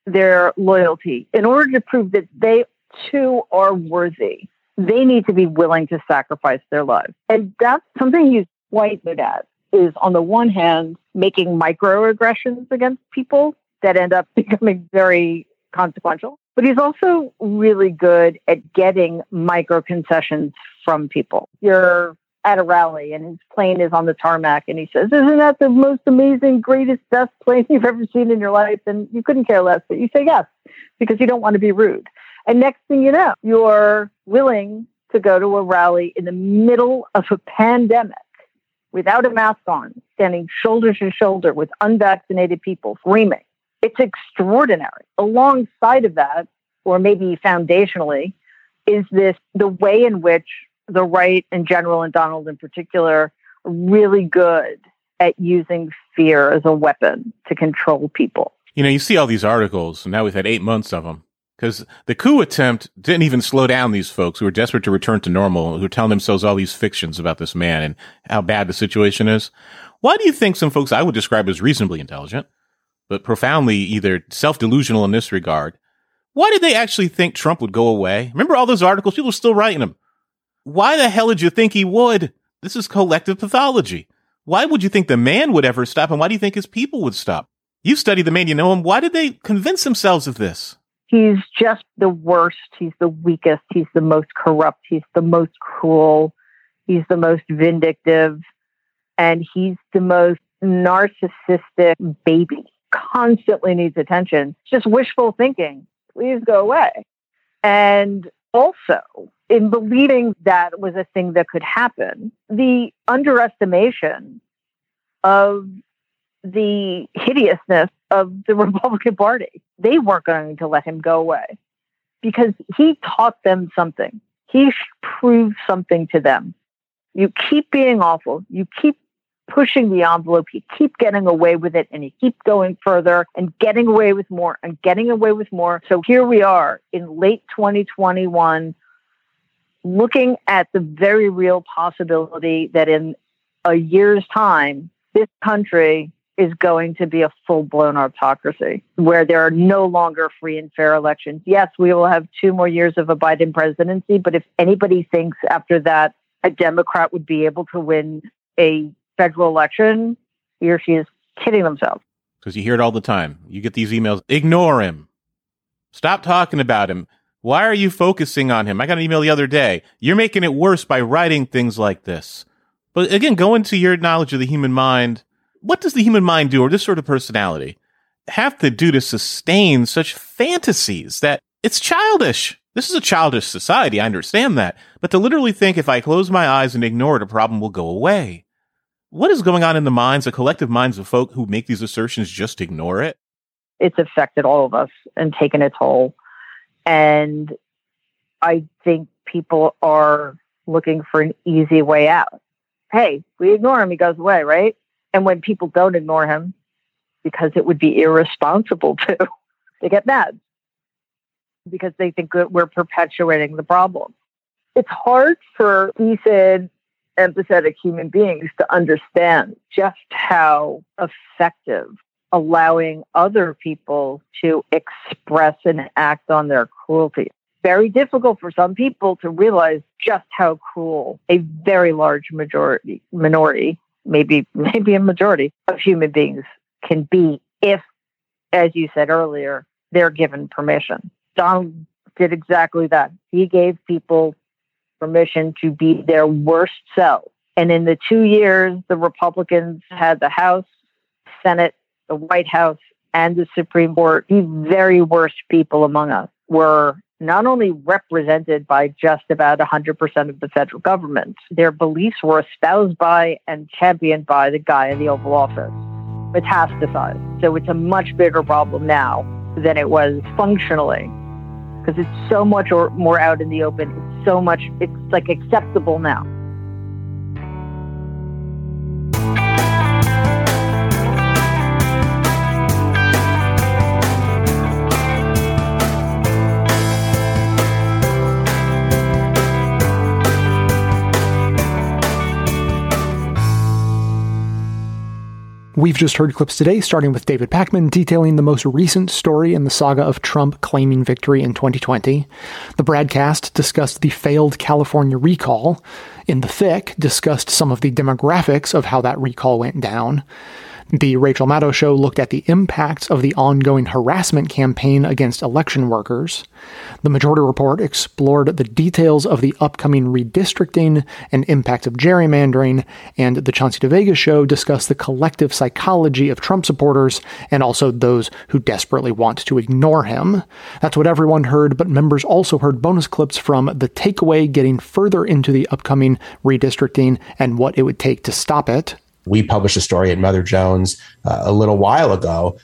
their loyalty, in order to prove that they too are worthy, they need to be willing to sacrifice their lives. And that's something he's quite good at, is on the one hand, making microaggressions against people that end up becoming very consequential. But he's also really good at getting micro concessions from people. You're at a rally and his plane is on the tarmac and he says, isn't that the most amazing, greatest, best plane you've ever seen in your life? And you couldn't care less, but you say yes, because you don't want to be rude. And next thing you know, you're willing to go to a rally in the middle of a pandemic without a mask on, standing shoulder to shoulder with unvaccinated people screaming. It's extraordinary. Alongside of that, or maybe foundationally, is the way in which the right in general and Donald in particular are really good at using fear as a weapon to control people. You see all these articles, and now we've had 8 months of them. Because the coup attempt didn't even slow down these folks who were desperate to return to normal, who were telling themselves all these fictions about this man and how bad the situation is. Why do you think some folks I would describe as reasonably intelligent, but profoundly either self-delusional in this regard, why did they actually think Trump would go away? Remember all those articles? People are still writing them. Why the hell did you think he would? This is collective pathology. Why would you think the man would ever stop, and why do you think his people would stop? You've studied the man, you know him. Why did they convince themselves of this? He's just the worst. He's the weakest. He's the most corrupt. He's the most cruel. He's the most vindictive. And he's the most narcissistic baby. Constantly needs attention. Just wishful thinking. Please go away. And also, in believing that was a thing that could happen, the underestimation of the hideousness of the Republican Party. They weren't going to let him go away because he taught them something. He proved something to them. You keep being awful. You keep pushing the envelope. You keep getting away with it, and you keep going further and getting away with more and getting away with more. So here we are in late 2021, looking at the very real possibility that in a year's time, this country is going to be a full-blown autocracy where there are no longer free and fair elections. Yes, we will have 2 more years of a Biden presidency, but if anybody thinks after that a Democrat would be able to win a federal election, he or she is kidding themselves. Because you hear it all the time. You get these emails, ignore him. Stop talking about him. Why are you focusing on him? I got an email the other day. You're making it worse by writing things like this. But again, going to your knowledge of the human mind, what does the human mind do, or this sort of personality have to do to sustain such fantasies that it's childish? This is a childish society. I understand that. But to literally think if I close my eyes and ignore it, a problem will go away. What is going on in the minds, the collective minds of folk who make these assertions just ignore it? It's affected all of us and taken a toll. And I think people are looking for an easy way out. Hey, we ignore him, he goes away, right? And when people don't ignore him, because it would be irresponsible to, they get mad. Because they think that we're perpetuating the problem. It's hard for decent, empathetic human beings to understand just how effective allowing other people to express and act on their cruelty. Very difficult for some people to realize just how cruel a very large minority, maybe a majority of human beings can be if, as you said earlier, they're given permission. Donald did exactly that. He gave people permission to be their worst selves. And in the 2 years, the Republicans had the House, Senate, the White House, and the Supreme Court. The very worst people among us were not only represented by just about 100% of the federal government, their beliefs were espoused by and championed by the guy in the Oval Office, metastasized. So it's a much bigger problem now than it was functionally, because it's so much more out in the open. It's so much, it's like acceptable now. We've just heard clips today, starting with David Pakman, detailing the most recent story in the saga of Trump claiming victory in 2020. The Bradcast discussed the failed California recall. In the Thick, discussed some of the demographics of how that recall went down. The Rachel Maddow Show looked at the impacts of the ongoing harassment campaign against election workers. The Majority Report explored the details of the upcoming redistricting and impacts of gerrymandering, and the Chauncey DeVega Show discussed the collective psychology of Trump supporters and also those who desperately want to ignore him. That's what everyone heard, but members also heard bonus clips from The Takeaway getting further into the upcoming redistricting and what it would take to stop it. We published a story at Mother Jones a little while ago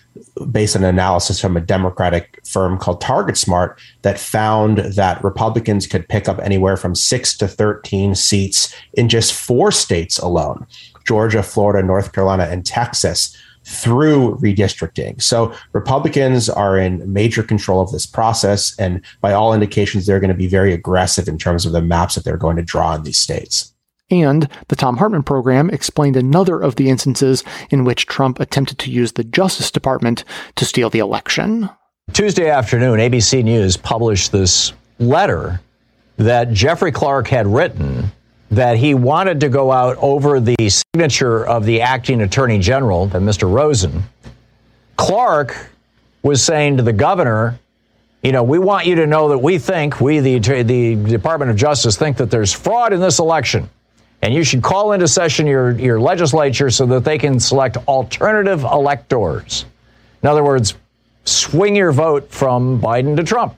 based on an analysis from a Democratic firm called TargetSmart that found that Republicans could pick up anywhere from 6 to 13 seats in just 4 states alone, Georgia, Florida, North Carolina, and Texas, through redistricting. So Republicans are in major control of this process, and by all indications, they're going to be very aggressive in terms of the maps that they're going to draw in these states. And the Tom Hartman Program explained another of the instances in which Trump attempted to use the Justice Department to steal the election. Tuesday afternoon, ABC News published this letter that Jeffrey Clark had written that he wanted to go out over the signature of the acting attorney general, Mr. Rosen. Clark was saying to the governor, you know, we want you to know that we think, the Department of Justice, think that there's fraud in this election. And you should call into session your legislature so that they can select alternative electors. In other words, swing your vote from Biden to Trump.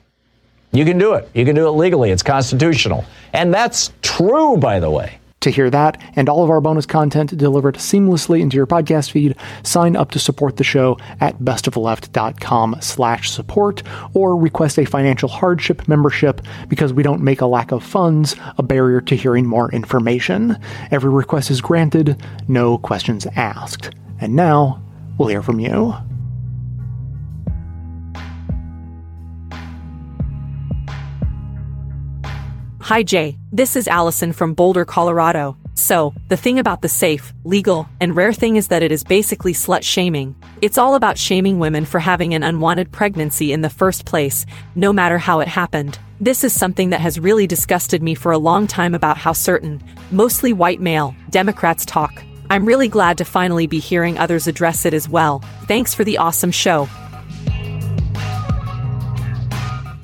You can do it. You can do it legally. It's constitutional. And that's true, by the way. To hear that and all of our bonus content delivered seamlessly into your podcast feed, sign up to support the show at bestoftheleft.com/support, or request a financial hardship membership, because we don't make a lack of funds a barrier to hearing more information. Every request is granted, no questions asked. And now we'll hear from you. Hi, Jay. This is Allison from Boulder, Colorado. So, the thing about the safe, legal, and rare thing is that it is basically slut shaming. It's all about shaming women for having an unwanted pregnancy in the first place, no matter how it happened. This is something that has really disgusted me for a long time, about how certain, mostly white male, Democrats talk. I'm really glad to finally be hearing others address it as well. Thanks for the awesome show.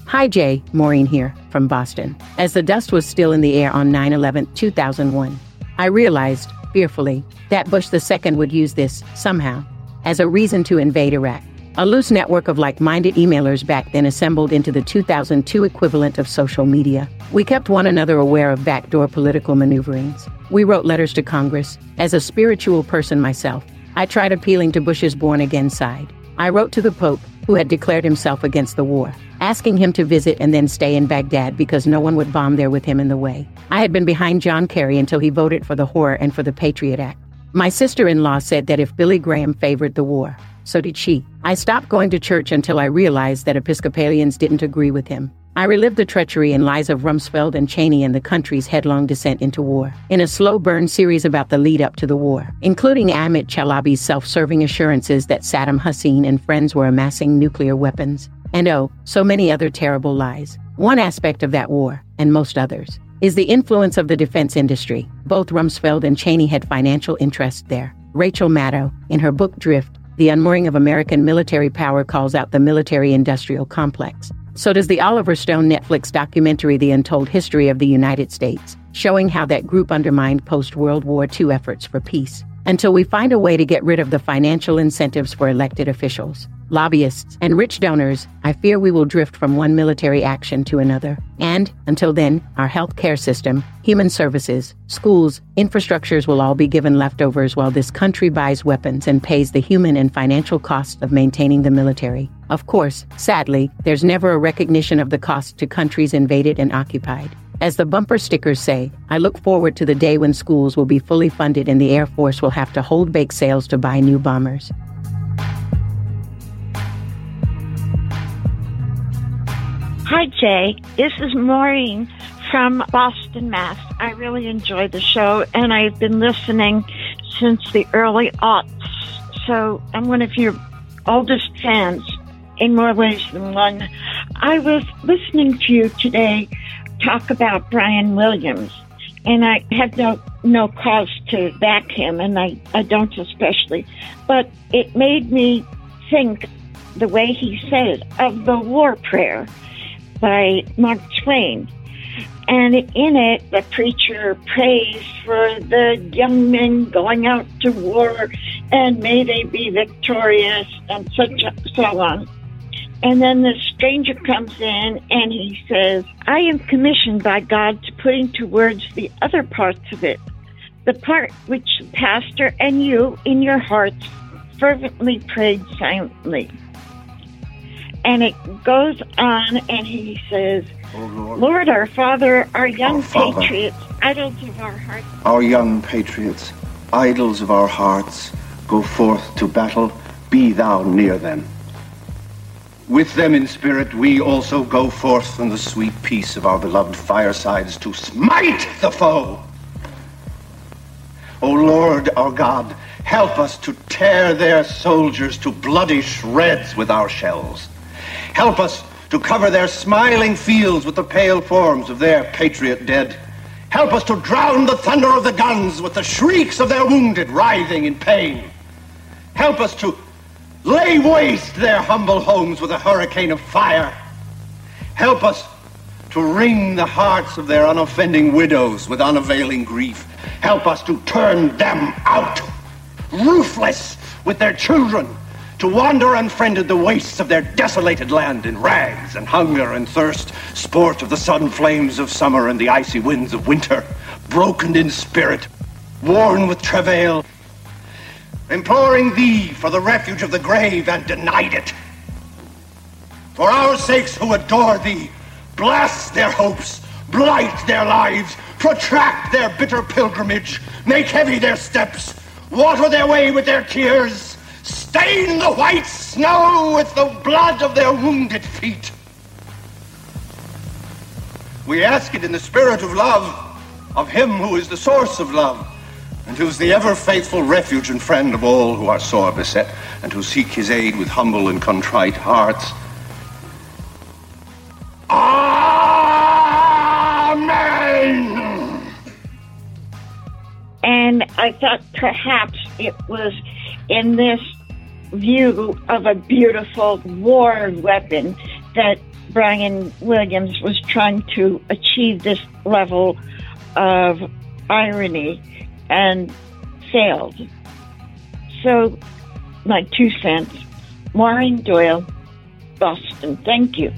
Hi, Jay. Maureen here from Boston. As the dust was still in the air on 9/11, 2001, I realized fearfully, that Bush II would use this, somehow, as a reason to invade Iraq. A loose network of like-minded emailers back then assembled into the 2002 equivalent of social media. We kept one another aware of backdoor political maneuverings. We wrote letters to Congress. As a spiritual person myself, I tried appealing to Bush's born-again side. I wrote to the Pope, who had declared himself against the war, asking him to visit and then stay in Baghdad because no one would bomb there with him in the way. I had been behind John Kerry until he voted for the horror and for the Patriot Act. My sister-in-law said that if Billy Graham favored the war, so did she. I stopped going to church until I realized that Episcopalians didn't agree with him. I relived the treachery and lies of Rumsfeld and Cheney and the country's headlong descent into war, in a slow-burn series about the lead-up to the war, including Ahmed Chalabi's self-serving assurances that Saddam Hussein and friends were amassing nuclear weapons, and oh, so many other terrible lies. One aspect of that war, and most others, is the influence of the defense industry. Both Rumsfeld and Cheney had financial interest there. Rachel Maddow, in her book Drift, The Unmooring of American Military Power, calls out the military-industrial complex. So does the Oliver Stone Netflix documentary The Untold History of the United States, showing how that group undermined post-World War II efforts for peace. Until we find a way to get rid of the financial incentives for elected officials, lobbyists, and rich donors, I fear we will drift from one military action to another. And, until then, our healthcare system, human services, schools, infrastructures will all be given leftovers while this country buys weapons and pays the human and financial cost of maintaining the military. Of course, sadly, there's never a recognition of the cost to countries invaded and occupied. As the bumper stickers say, I look forward to the day when schools will be fully funded and the Air Force will have to hold bake sales to buy new bombers. Hi, Jay. This is Maureen from Boston, Mass. I really enjoy the show, and I've been listening since the early aughts. So I'm one of your oldest fans in more ways than one. I was listening to you today talk about Brian Williams, and I have no cause to back him, and I don't especially, but it made me think, the way he said it, of the War Prayer by Mark Twain. And in it, the preacher prays for the young men going out to war, and may they be victorious, and so on. And then the stranger comes in and he says, I am commissioned by God to put into words the other parts of it, the part which the pastor and you in your hearts fervently prayed silently. And it goes on and he says, oh, Lord, our Father, our young patriots, idols of our hearts. Our young patriots, idols of our hearts, go forth to battle, be thou near them. With them in spirit, we also go forth from the sweet peace of our beloved firesides to smite the foe. O Lord, our God, help us to tear their soldiers to bloody shreds with our shells. Help us to cover their smiling fields with the pale forms of their patriot dead. Help us to drown the thunder of the guns with the shrieks of their wounded writhing in pain. Help us to lay waste their humble homes with a hurricane of fire. Help us to wring the hearts of their unoffending widows with unavailing grief. Help us to turn them out, roofless with their children, to wander unfriended the wastes of their desolated land in rags and hunger and thirst, sport of the sudden flames of summer and the icy winds of winter, broken in spirit, worn with travail, imploring thee for the refuge of the grave, and denied it. For our sakes who adore thee, blast their hopes, blight their lives, protract their bitter pilgrimage, make heavy their steps, water their way with their tears, stain the white snow with the blood of their wounded feet. We ask it in the spirit of love, of him who is the source of love, and who is the ever-faithful refuge and friend of all who are sore beset, and who seek his aid with humble and contrite hearts. Amen! And I thought perhaps it was in this view of a beautiful war weapon that Brian Williams was trying to achieve this level of irony and failed. So, my 2 cents. Maureen Doyle, Boston. Thank you.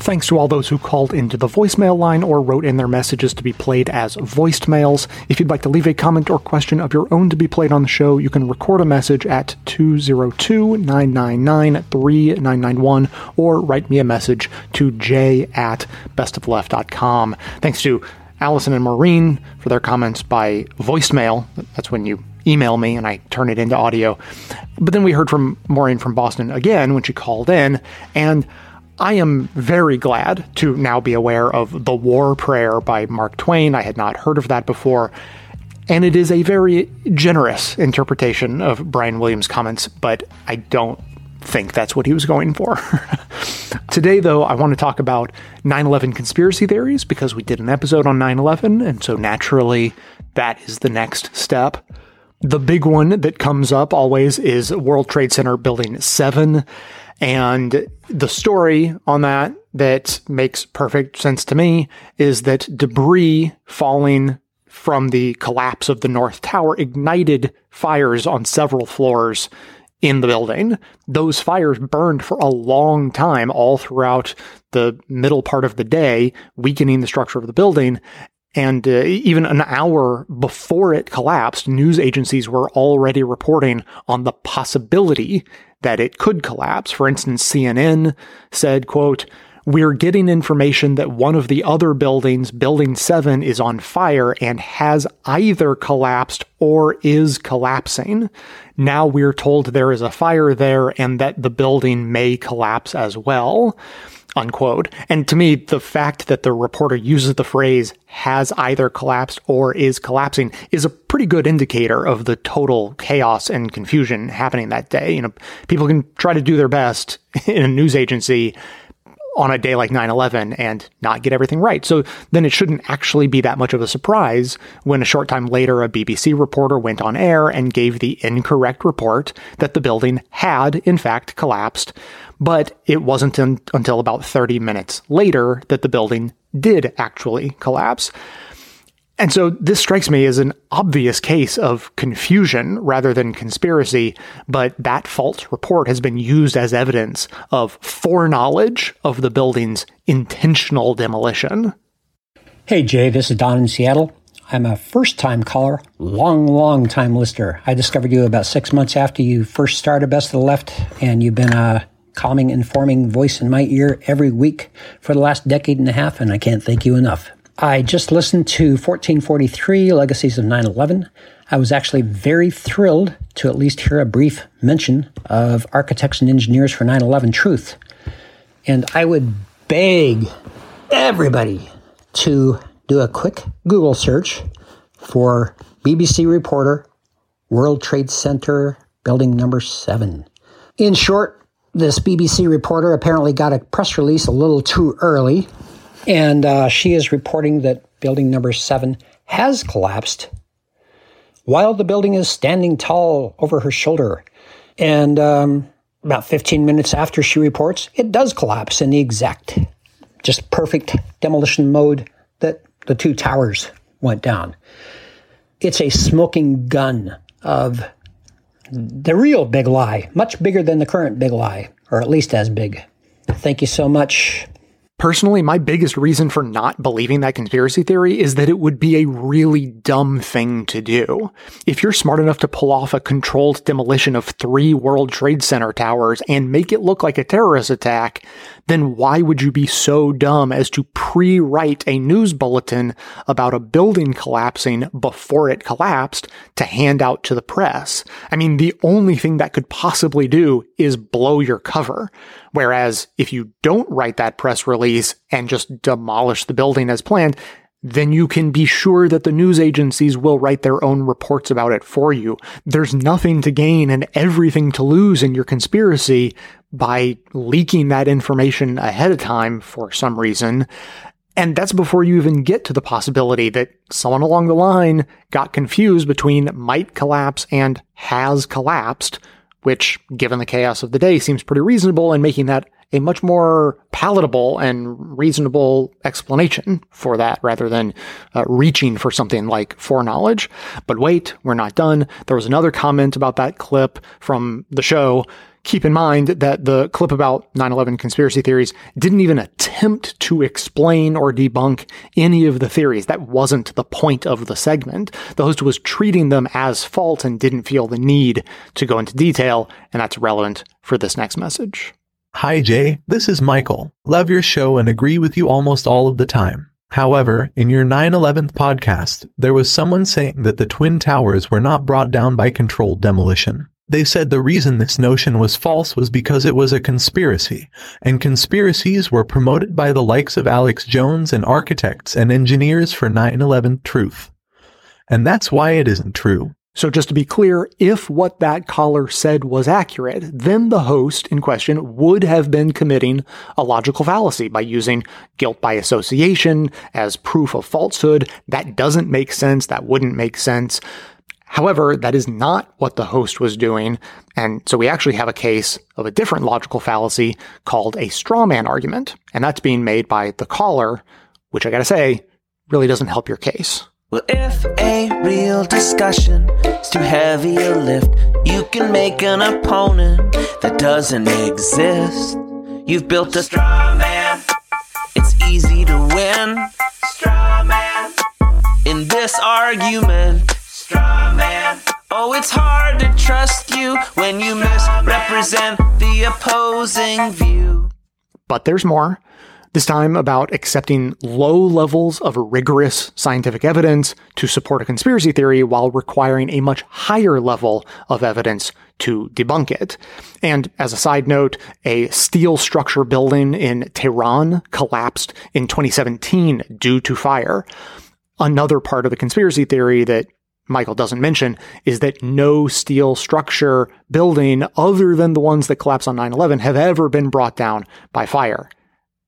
Thanks to all those who called into the voicemail line or wrote in their messages to be played as voiced mails. If you'd like to leave a comment or question of your own to be played on the show, you can record a message at 202-999-3991 or write me a message to j@bestofleft.com. Thanks to Allison and Maureen for their comments by voicemail. That's when you email me and I turn it into audio. But then we heard from Maureen from Boston again when she called in, and I am very glad to now be aware of The War Prayer by Mark Twain. I had not heard of that before, and it is a very generous interpretation of Brian Williams' comments, but I don't think that's what he was going for. Today, though, I want to talk about 9/11 conspiracy theories, because we did an episode on 9/11, and so naturally that is the next step. The big one that comes up always is World Trade Center Building 7, and the story on that makes perfect sense to me is that debris falling from the collapse of the North Tower ignited fires on several floors in the building. Those fires burned for a long time, all throughout the middle part of the day, weakening the structure of the building. And even an hour before it collapsed, news agencies were already reporting on the possibility that it could collapse. For instance, CNN said, quote, "We're getting information that one of the other buildings, Building 7, is on fire and has either collapsed or is collapsing. Now we're told there is a fire there and that the building may collapse as well," unquote. And to me, the fact that the reporter uses the phrase "has either collapsed or is collapsing" is a pretty good indicator of the total chaos and confusion happening that day. You know, people can try to do their best in a news agency on a day like 9/11 and not get everything right. So then it shouldn't actually be that much of a surprise when a short time later a BBC reporter went on air and gave the incorrect report that the building had, in fact, collapsed. But it wasn't until about 30 minutes later that the building did actually collapse. And so this strikes me as an obvious case of confusion rather than conspiracy, but that false report has been used as evidence of foreknowledge of the building's intentional demolition. Hey, Jay, this is Don in Seattle. I'm a first-time caller, long-time listener. I discovered you about 6 months after you first started Best of the Left, and you've been a calming, informing voice in my ear every week for the last decade and a half, and I can't thank you enough. I just listened to 1443, Legacies of 9/11. I was actually very thrilled to at least hear a brief mention of Architects and Engineers for 9/11 Truth. And I would beg everybody to do a quick Google search for BBC reporter, World Trade Center, building number 7. In short, this BBC reporter apparently got a press release a little too early, and she is reporting that building number 7 has collapsed while the building is standing tall over her shoulder. And about 15 minutes after she reports, it does collapse in the exact, just perfect demolition mode that the two towers went down. It's a smoking gun of the real big lie, much bigger than the current big lie, or at least as big. Thank you so much. Personally, my biggest reason for not believing that conspiracy theory is that it would be a really dumb thing to do. If you're smart enough to pull off a controlled demolition of 3 World Trade Center towers and make it look like a terrorist attack, then why would you be so dumb as to pre-write a news bulletin about a building collapsing before it collapsed to hand out to the press? I mean, the only thing that could possibly do is blow your cover. Whereas if you don't write that press release and just demolish the building as planned, then you can be sure that the news agencies will write their own reports about it for you. There's nothing to gain and everything to lose in your conspiracy by leaking that information ahead of time for some reason. And that's before you even get to the possibility that someone along the line got confused between "might collapse" and "has collapsed," which, given the chaos of the day, seems pretty reasonable, and making that a much more palatable and reasonable explanation for that rather than reaching for something like foreknowledge. But wait, we're not done. There was another comment about that clip from the show. Keep in mind that the clip about 9/11 conspiracy theories didn't even attempt to explain or debunk any of the theories. That wasn't the point of the segment. The host was treating them as false and didn't feel the need to go into detail, and that's relevant for this next message. Hi, Jay. This is Michael. Love your show and agree with you almost all of the time. However, in your 9/11 podcast, there was someone saying that the Twin Towers were not brought down by controlled demolition. They said the reason this notion was false was because it was a conspiracy, and conspiracies were promoted by the likes of Alex Jones and Architects and Engineers for 9/11 Truth. And that's why it isn't true. So just to be clear, if what that caller said was accurate, then the host in question would have been committing a logical fallacy by using guilt by association as proof of falsehood. That doesn't make sense. That wouldn't make sense. However, that is not what the host was doing, and so we actually have a case of a different logical fallacy called a straw man argument, and that's being made by the caller, which I gotta say, really doesn't help your case. Well, if a real discussion is too heavy a lift, you can make an opponent that doesn't exist. You've built a straw man. It's easy to win. Straw man. In this argument. Straw man. Oh, it's hard to trust you when you misrepresent the opposing view. But there's more. This time about accepting low levels of rigorous scientific evidence to support a conspiracy theory while requiring a much higher level of evidence to debunk it. And as a side note, a steel structure building in Tehran collapsed in 2017 due to fire. Another part of the conspiracy theory that Michael doesn't mention is that no steel structure building other than the ones that collapsed on 9/11 have ever been brought down by fire.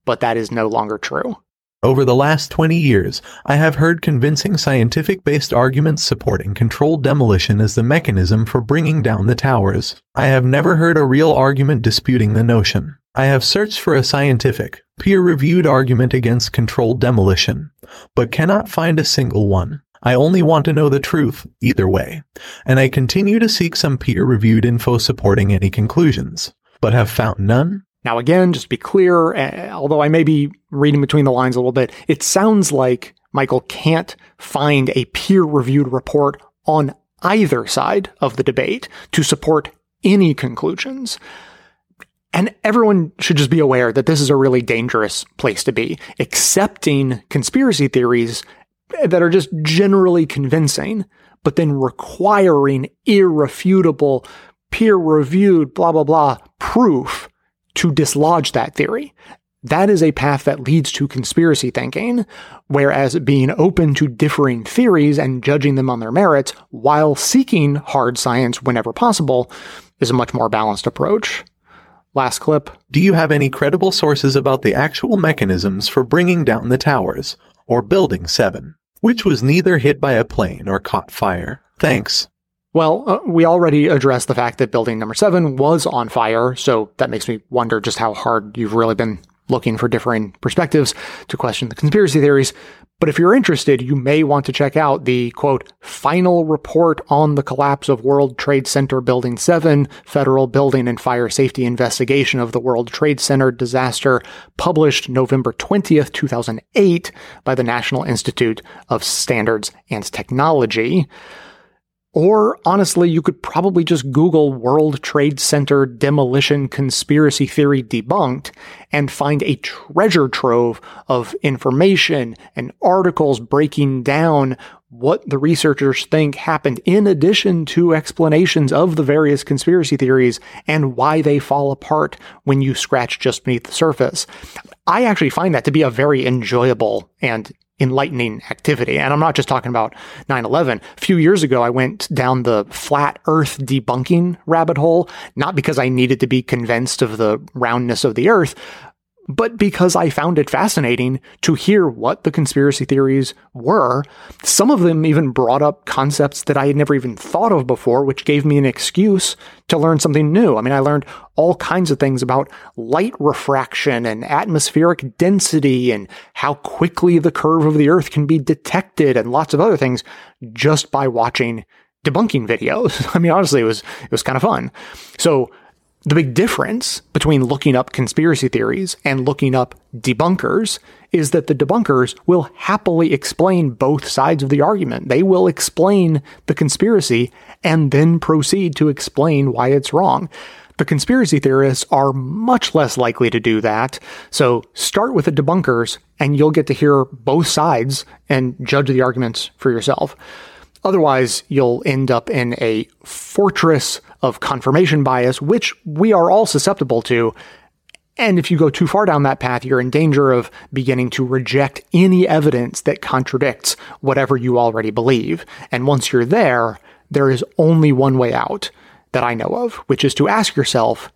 But that is no longer true. Over the last 20 years, I have heard convincing scientific-based arguments supporting controlled demolition as the mechanism for bringing down the towers. I have never heard a real argument disputing the notion. I have searched for a scientific, peer-reviewed argument against controlled demolition, but cannot find a single one. I only want to know the truth, either way, and I continue to seek some peer-reviewed info supporting any conclusions, but have found none. Now again, just to be clear, although I may be reading between the lines a little bit, it sounds like Michael can't find a peer-reviewed report on either side of the debate to support any conclusions. And everyone should just be aware that this is a really dangerous place to be. Accepting conspiracy theories that are just generally convincing, but then requiring irrefutable, peer-reviewed, blah, blah, blah, proof to dislodge that theory. That is a path that leads to conspiracy thinking, whereas being open to differing theories and judging them on their merits while seeking hard science whenever possible is a much more balanced approach. Last clip. Do you have any credible sources about the actual mechanisms for bringing down the towers, or Building 7, which was neither hit by a plane or caught fire? Thanks. Well, we already addressed the fact that building number 7 was on fire, so that makes me wonder just how hard you've really been looking for differing perspectives to question the conspiracy theories. But if you're interested, you may want to check out the, quote, final report on the collapse of World Trade Center Building 7, Federal Building and Fire Safety Investigation of the World Trade Center Disaster, published November 20th, 2008 by the National Institute of Standards and Technology. Or, honestly, you could probably just Google World Trade Center demolition conspiracy theory debunked and find a treasure trove of information and articles breaking down what the researchers think happened, in addition to explanations of the various conspiracy theories and why they fall apart when you scratch just beneath the surface. I actually find that to be a very enjoyable and enlightening activity. And I'm not just talking about 9/11. A few years ago, I went down the flat earth debunking rabbit hole, not because I needed to be convinced of the roundness of the earth, but because I found it fascinating to hear what the conspiracy theories were. Some of them even brought up concepts that I had never even thought of before, which gave me an excuse to learn something new. I mean, I learned all kinds of things about light refraction and atmospheric density and how quickly the curve of the Earth can be detected and lots of other things just by watching debunking videos. I mean, honestly, it was kind of fun. So the big difference between looking up conspiracy theories and looking up debunkers is that the debunkers will happily explain both sides of the argument. They will explain the conspiracy and then proceed to explain why it's wrong. The conspiracy theorists are much less likely to do that. So start with the debunkers and you'll get to hear both sides and judge the arguments for yourself. Otherwise, you'll end up in a fortress of confirmation bias, which we are all susceptible to. And if you go too far down that path, you're in danger of beginning to reject any evidence that contradicts whatever you already believe. And once you're there, there is only one way out that I know of, which is to ask yourself,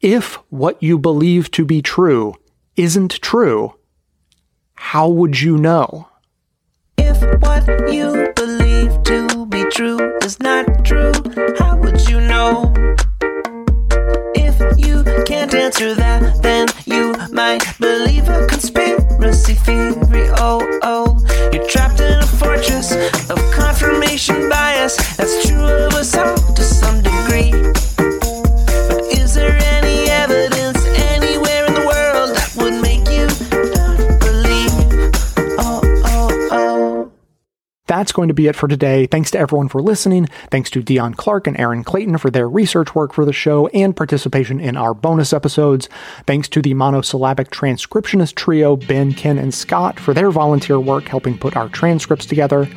if what you believe to be true isn't true, how would you know? If what you believe to be true is not true, how would you know? If you can't answer that, then you might believe a conspiracy theory. Oh, you're trapped in a fortress of confirmation bias. That's true of us all to some degree. But is there any evidence anywhere in the world that would make you not believe? Oh. That's going to be it for today. Thanks to everyone for listening. Thanks to Dion Clark and Aaron Clayton for their research work for the show and participation in our bonus episodes. Thanks to the monosyllabic transcriptionist trio, Ben, Ken, and Scott, for their volunteer work helping put our transcripts together.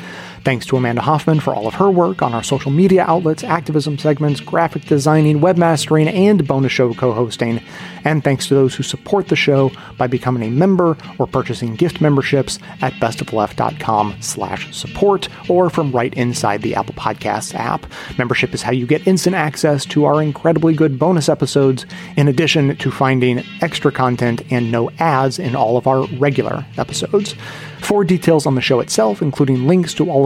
Thanks to Amanda Hoffman for all of her work on our social media outlets, activism segments, graphic designing, webmastering, and bonus show co-hosting. And thanks to those who support the show by becoming a member or purchasing gift memberships at bestofleft.com/support or from right inside the Apple Podcasts app. Membership is how you get instant access to our incredibly good bonus episodes, in addition to finding extra content and no ads in all of our regular episodes. For details on the show itself, including links to all